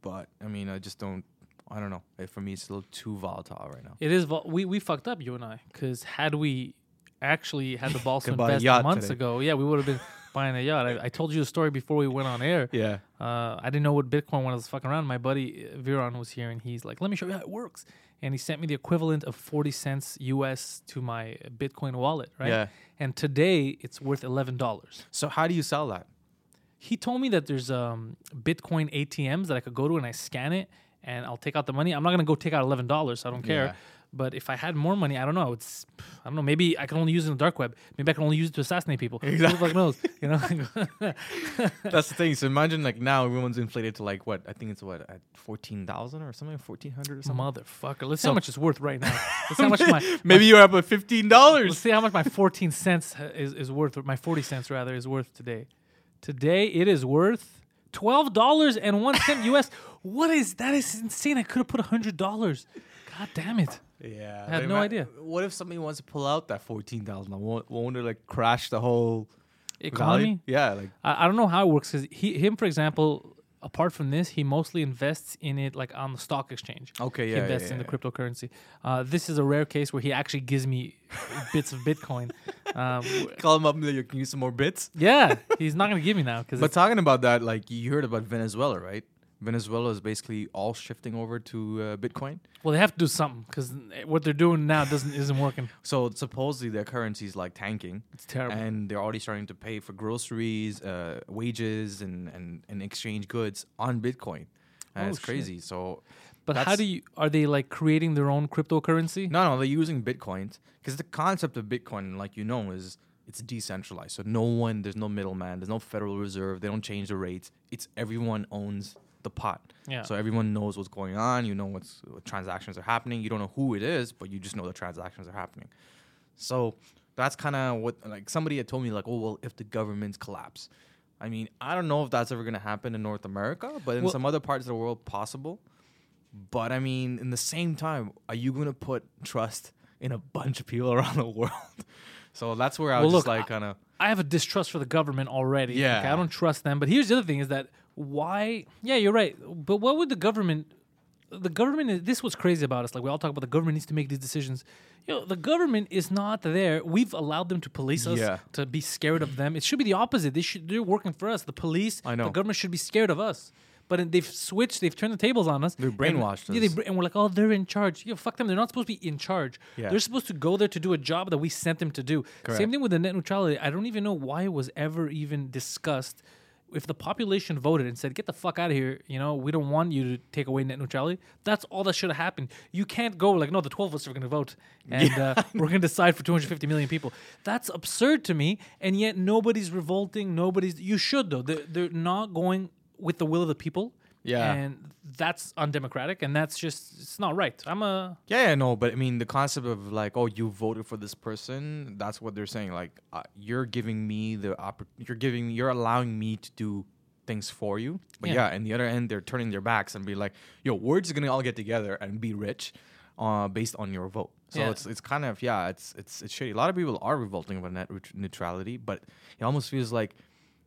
but I mean, I just don't. I don't know. For me, it's a little too volatile right now. It is. We fucked up, you and I, because had we actually had the balls to invest months ago, we would have been buying a yacht. I told you the story before we went on air. Yeah. I didn't know what Bitcoin was fucking around. My buddy Viran was here, and he's like, "Let me show you how it works." and he sent me the equivalent of 40 cents US to my Bitcoin wallet, right? Yeah. And today it's worth $11. So how do you sell that? He told me that there's Bitcoin ATMs that I could go to and I scan it and I'll take out the money. I'm not going to go take out $11, so I don't care. Yeah. But if I had more money, I don't know. It's, I don't know. Maybe I can only use it in the dark web. Maybe I can only use it to assassinate people. Exactly. Knows, you know? That's the thing. So imagine like now everyone's inflated to like what? I think it's what? At 14,000 or something? 1,400 or something? Motherfucker. Let's see how much it's worth right now. Let's see how much my, maybe you're up at $15. Let's see how much my 14 cents is worth. My 40 cents rather is worth today. Today it is worth $12.01 US. What is that? Is insane. I could have put $100. God damn it. Yeah, I had no idea. What if somebody wants to pull out that $14,000? Won't it like crash the whole economy? Value? Yeah, like I don't know how it works because him, for example, apart from this, he mostly invests in it like on the stock exchange. Okay, yeah, he invests in the cryptocurrency. This is a rare case where he actually gives me bits of Bitcoin. Call him up and you can use some more bits. Yeah, he's not gonna give me now. But talking about that, like you heard about Venezuela, right? Venezuela is basically all shifting over to Bitcoin. Well, they have to do something because what they're doing now isn't working. So supposedly their currency is like tanking. It's terrible, and they're already starting to pay for groceries, wages, and exchange goods on Bitcoin. It's crazy. So, but how do you? Are they like creating their own cryptocurrency? No, they're using Bitcoin because the concept of Bitcoin, like you know, is it's decentralized. So there's no middleman, there's no Federal Reserve. They don't change the rates. It's everyone owns the pot. Yeah. So everyone knows what's going on. You know what transactions are happening. You don't know who it is, but you just know the transactions are happening. So that's kind of what like somebody had told me like, oh, well, if the governments collapse. I mean, I don't know if that's ever going to happen in North America, but in some other parts of the world, possible. But I mean, in the same time, are you going to put trust in a bunch of people around the world? So that's where I was I have a distrust for the government already. Yeah. Like, I don't trust them. But here's the other thing is that why? Yeah, you're right. But what would the government, this was crazy about us. Like we all talk about the government needs to make these decisions. You know, the government is not there. We've allowed them to police us, to be scared of them. It should be the opposite. They're working for us. The police, the government should be scared of us. But they've switched. They've turned the tables on us. They've brainwashed us. Yeah, and we're like, oh, they're in charge. Yeah, fuck them. They're not supposed to be in charge. Yeah. They're supposed to go there to do a job that we sent them to do. Correct. Same thing with the net neutrality. I don't even know why it was ever even discussed. If the population voted and said, get the fuck out of here, you know, we don't want you to take away net neutrality, that's all that should have happened. You can't go like, no, the 12 of us are going to vote and we're going to decide for 250 million people. That's absurd to me. And yet nobody's revolting. You should, though. They're not going with the will of the people. Yeah. And that's undemocratic and that's just, it's not right. But I mean, the concept of like, oh, you voted for this person, that's what they're saying. Like, you're giving me the you're allowing me to do things for you. But in the other end, they're turning their backs and be like, yo, we're just going to all get together and be rich based on your vote. So it's kind of, it's shitty. A lot of people are revolting about net neutrality, but it almost feels like,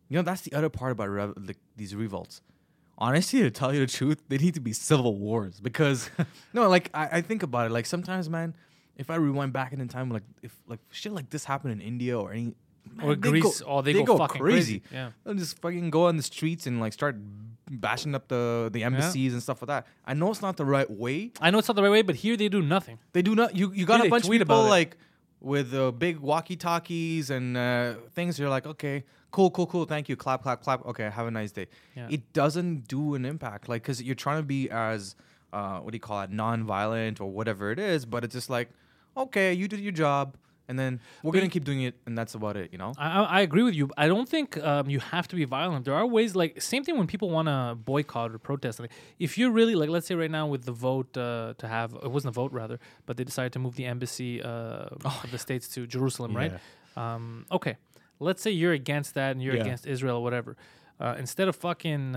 you know, that's the other part about these revolts. Honestly, to tell you the truth, they need to be civil wars because, I think about it. Like sometimes, man, if I rewind back in time, like if like shit like this happened in India or any or Greece, they go fucking crazy. Yeah, they'll just fucking go on the streets and like start bashing up the embassies and stuff like that. I know it's not the right way. But here they do nothing. They do not. You got a bunch of people like with big walkie-talkies and things. You're like, okay. Cool. Thank you. Clap, clap, clap. Okay, have a nice day. Yeah. It doesn't do an impact, like, because you're trying to be as non-violent or whatever it is, but it's just like, okay, you did your job, and then we're gonna keep doing it, and that's about it, you know. I agree with you. I don't think you have to be violent. There are ways, like same thing when people want to boycott or protest. Like, if you're really like, let's say right now with the vote to have, it wasn't a vote rather, but they decided to move the embassy of the States to Jerusalem, right? Okay. Let's say you're against that and you're against Israel or whatever. Instead of fucking,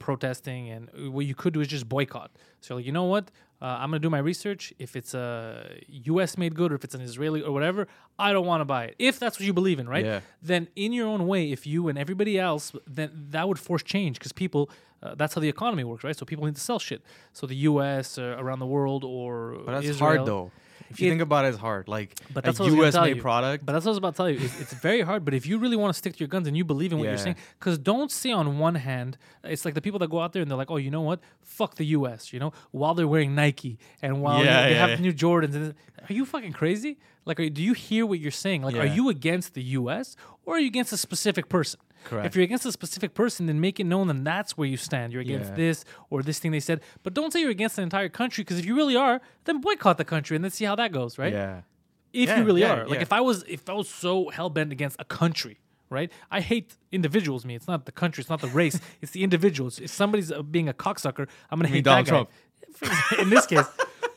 protesting, and what you could do is just boycott. So you're like, you know what? I'm going to do my research. If it's a U.S.-made good or if it's an Israeli or whatever, I don't want to buy it. If that's what you believe in, right? Yeah. Then in your own way, if you and everybody else, then that would force change because people, that's how the economy works, right? So people need to sell shit. So the U.S. around the world or Israel. But that's hard, though. If you think about it, it's hard. Like, but a US-made product. But that's what I was about to tell you. It's very hard. But if you really want to stick to your guns and you believe in what you're saying, because don't say on one hand, it's like the people that go out there and they're like, oh, you know what? Fuck the US, you know, while they're wearing Nike and while they have new Jordans. And are you fucking crazy? Like, do you hear what you're saying? Like, are you against the US or are you against a specific person? Correct. If you're against a specific person, then make it known, and that's where you stand. You're against this or this thing they said. But don't say you're against an entire country, because if you really are, then boycott the country and let's see how that goes, right? Yeah. If you really are. Like, if I was so hell-bent against a country, right? I hate individuals, me. It's not the country. It's not the race. It's the individuals. If somebody's being a cocksucker, I'm going to hate Donald Trump. In this case.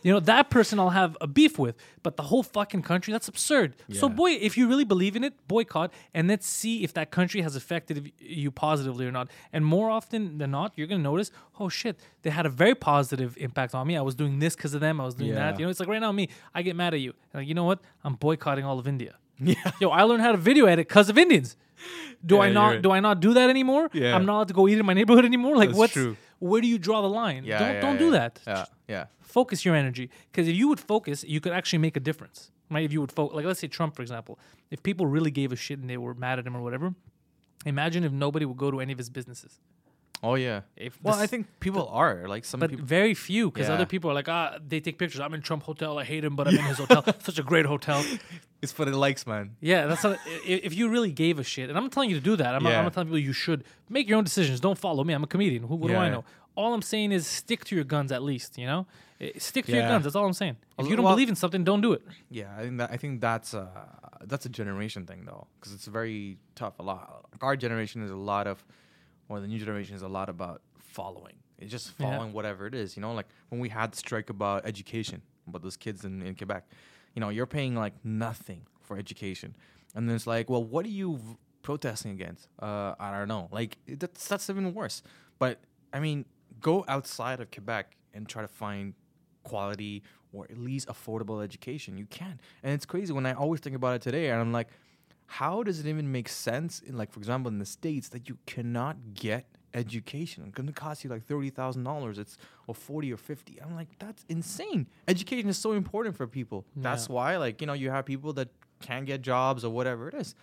You know, that person I'll have a beef with, but the whole fucking country, that's absurd. Yeah. So, if you really believe in it, boycott, and let's see if that country has affected you positively or not. And more often than not, you're going to notice, oh, shit, they had a very positive impact on me. I was doing this because of them. I was doing that. You know, it's like right now, me, I get mad at you. Like, you know what? I'm boycotting all of India. Yeah. Yo, I learned how to video edit because of Indians. Do I not do that anymore? Yeah. I'm not allowed to go eat in my neighborhood anymore? Like, that's true. Where do you draw the line? Yeah, don't do that. Yeah. Focus your energy, because if you would focus, you could actually make a difference, right? If you would focus, like let's say Trump, for example, if people really gave a shit and they were mad at him or whatever, imagine if nobody would go to any of his businesses. Oh yeah. I think people are like some, but people, very few, because other people are like, they take pictures. I'm in Trump hotel. I hate him, but I'm in his hotel. Such a great hotel. It's for the likes, man. Yeah, that's not, if you really gave a shit, and I'm telling you to do that. I'm not telling people you should make your own decisions. Don't follow me. I'm a comedian. What do I know? All I'm saying is stick to your guns at least, you know? Stick to your guns. That's all I'm saying. If you don't believe in something, don't do it. Yeah, I think that's a generation thing, though, because it's very tough. Our generation is the new generation is a lot about following. It's just following whatever it is, you know? Like, when we had the strike about education, about those kids in Quebec, you know, you're paying, like, nothing for education. And then it's like, well, what are you protesting against? I don't know. Like, that's even worse. But, I mean, go outside of Quebec and try to find quality or at least affordable education. You can. And it's crazy when I always think about it today, and I'm like, how does it even make sense in, like, for example, in the States, that you cannot get education? It's going to cost you like $30,000. It's or 40 or 50. I'm like, that's insane. Education is so important for people. Yeah. That's why, like, you know, you have people that can't get jobs or whatever it is.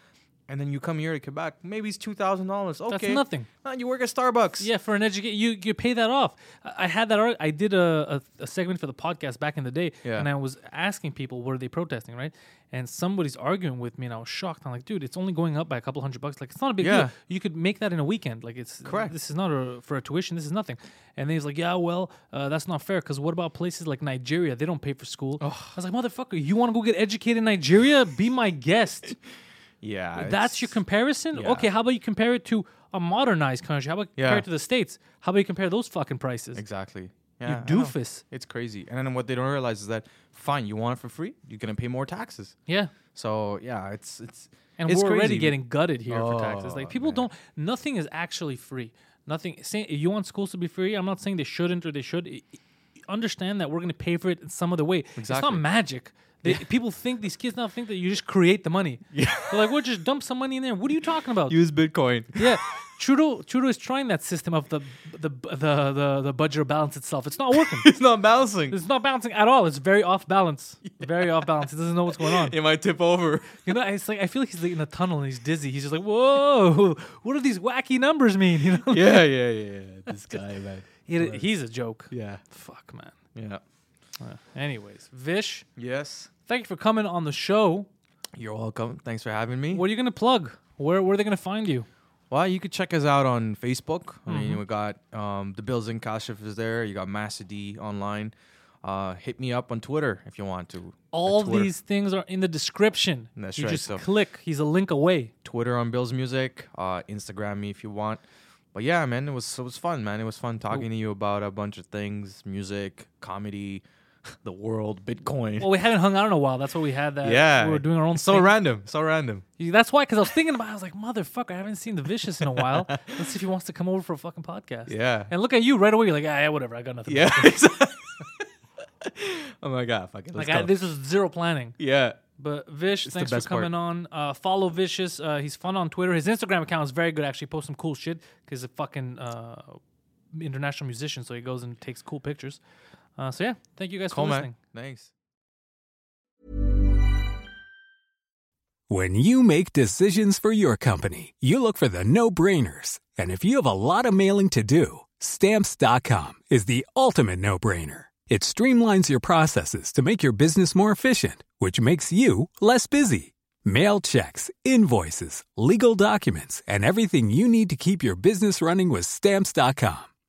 And then you come here to Quebec, maybe it's $2,000. Okay. That's nothing. You work at Starbucks. Yeah, for an education, you pay that off. I had that. I did a segment for the podcast back in the day, and I was asking people, what are they protesting, right? And somebody's arguing with me, and I was shocked. I'm like, dude, it's only going up by a couple $100. Like, it's not a big deal. You could make that in a weekend. Like, it's correct. This is not for a tuition. This is nothing. And then he's like, that's not fair, because what about places like Nigeria? They don't pay for school. Oh. I was like, motherfucker, you want to go get educated in Nigeria? Be my guest. Yeah. That's your comparison? Yeah. Okay, how about you compare it to a modernized country? How about you compare it to the States? How about you compare those fucking prices? Exactly. Yeah, you doofus. It's crazy. And then what they don't realize is that, fine, you want it for free, you're going to pay more taxes. Yeah. So, yeah, it's and it's we're crazy. Already getting gutted here for taxes. Like, people nothing is actually free. Nothing. You want schools to be free? I'm not saying they shouldn't or they should. Understand that we're going to pay for it in some other way. Exactly. It's not magic. People think, these kids now think that you just create the money. Yeah. They're like, just dump some money in there. What are you talking about? Use Bitcoin. Yeah. Trudeau is trying that system of the budget or balance itself. It's not working. It's not balancing. It's not balancing at all. It's very off balance. Yeah. Very off balance. It doesn't know what's going on. It might tip over. You know, it's like I feel like he's like in a tunnel and he's dizzy. He's just like, whoa, what do these wacky numbers mean? You know? Yeah. This guy, man. He's a joke. Yeah. Fuck, man. Yeah. Anyways, Vish. Yes. Thank you for coming on the show. You're welcome. Thanks for having me. What are you going to plug? Where are they going to find you? Well, you could check us out on Facebook. Mm-hmm. I mean, we got the Bilz and Kashif is there. You got Master D online. Hit me up on Twitter if you want to. All these things are in the description. That's right. You just click. He's a link away. Twitter on Bilz Music. Instagram me if you want. But yeah, man, it was fun, man. It was fun talking to you about a bunch of things, music, comedy, the world, Bitcoin. Well, we haven't hung out in a while. That's what we had. We were doing our own thing. So random. That's why, because I was thinking about it. I was like, motherfucker, I haven't seen The Vicious in a while. Let's see if he wants to come over for a fucking podcast. Yeah. And look at you right away. You're like, yeah, whatever. I got nothing. Yeah. Oh, my God. Fuck it. Let's go. This is zero planning. Yeah. But Vish, thanks for coming on. Follow Vicious. He's fun on Twitter. His Instagram account is very good, actually. Posts some cool shit because he's a fucking international musician, so he goes and takes cool pictures. So, yeah, thank you guys for listening. Man. Thanks. When you make decisions for your company, you look for the no-brainers. And if you have a lot of mailing to do, Stamps.com is the ultimate no-brainer. It streamlines your processes to make your business more efficient, which makes you less busy. Mail checks, invoices, legal documents, and everything you need to keep your business running with Stamps.com.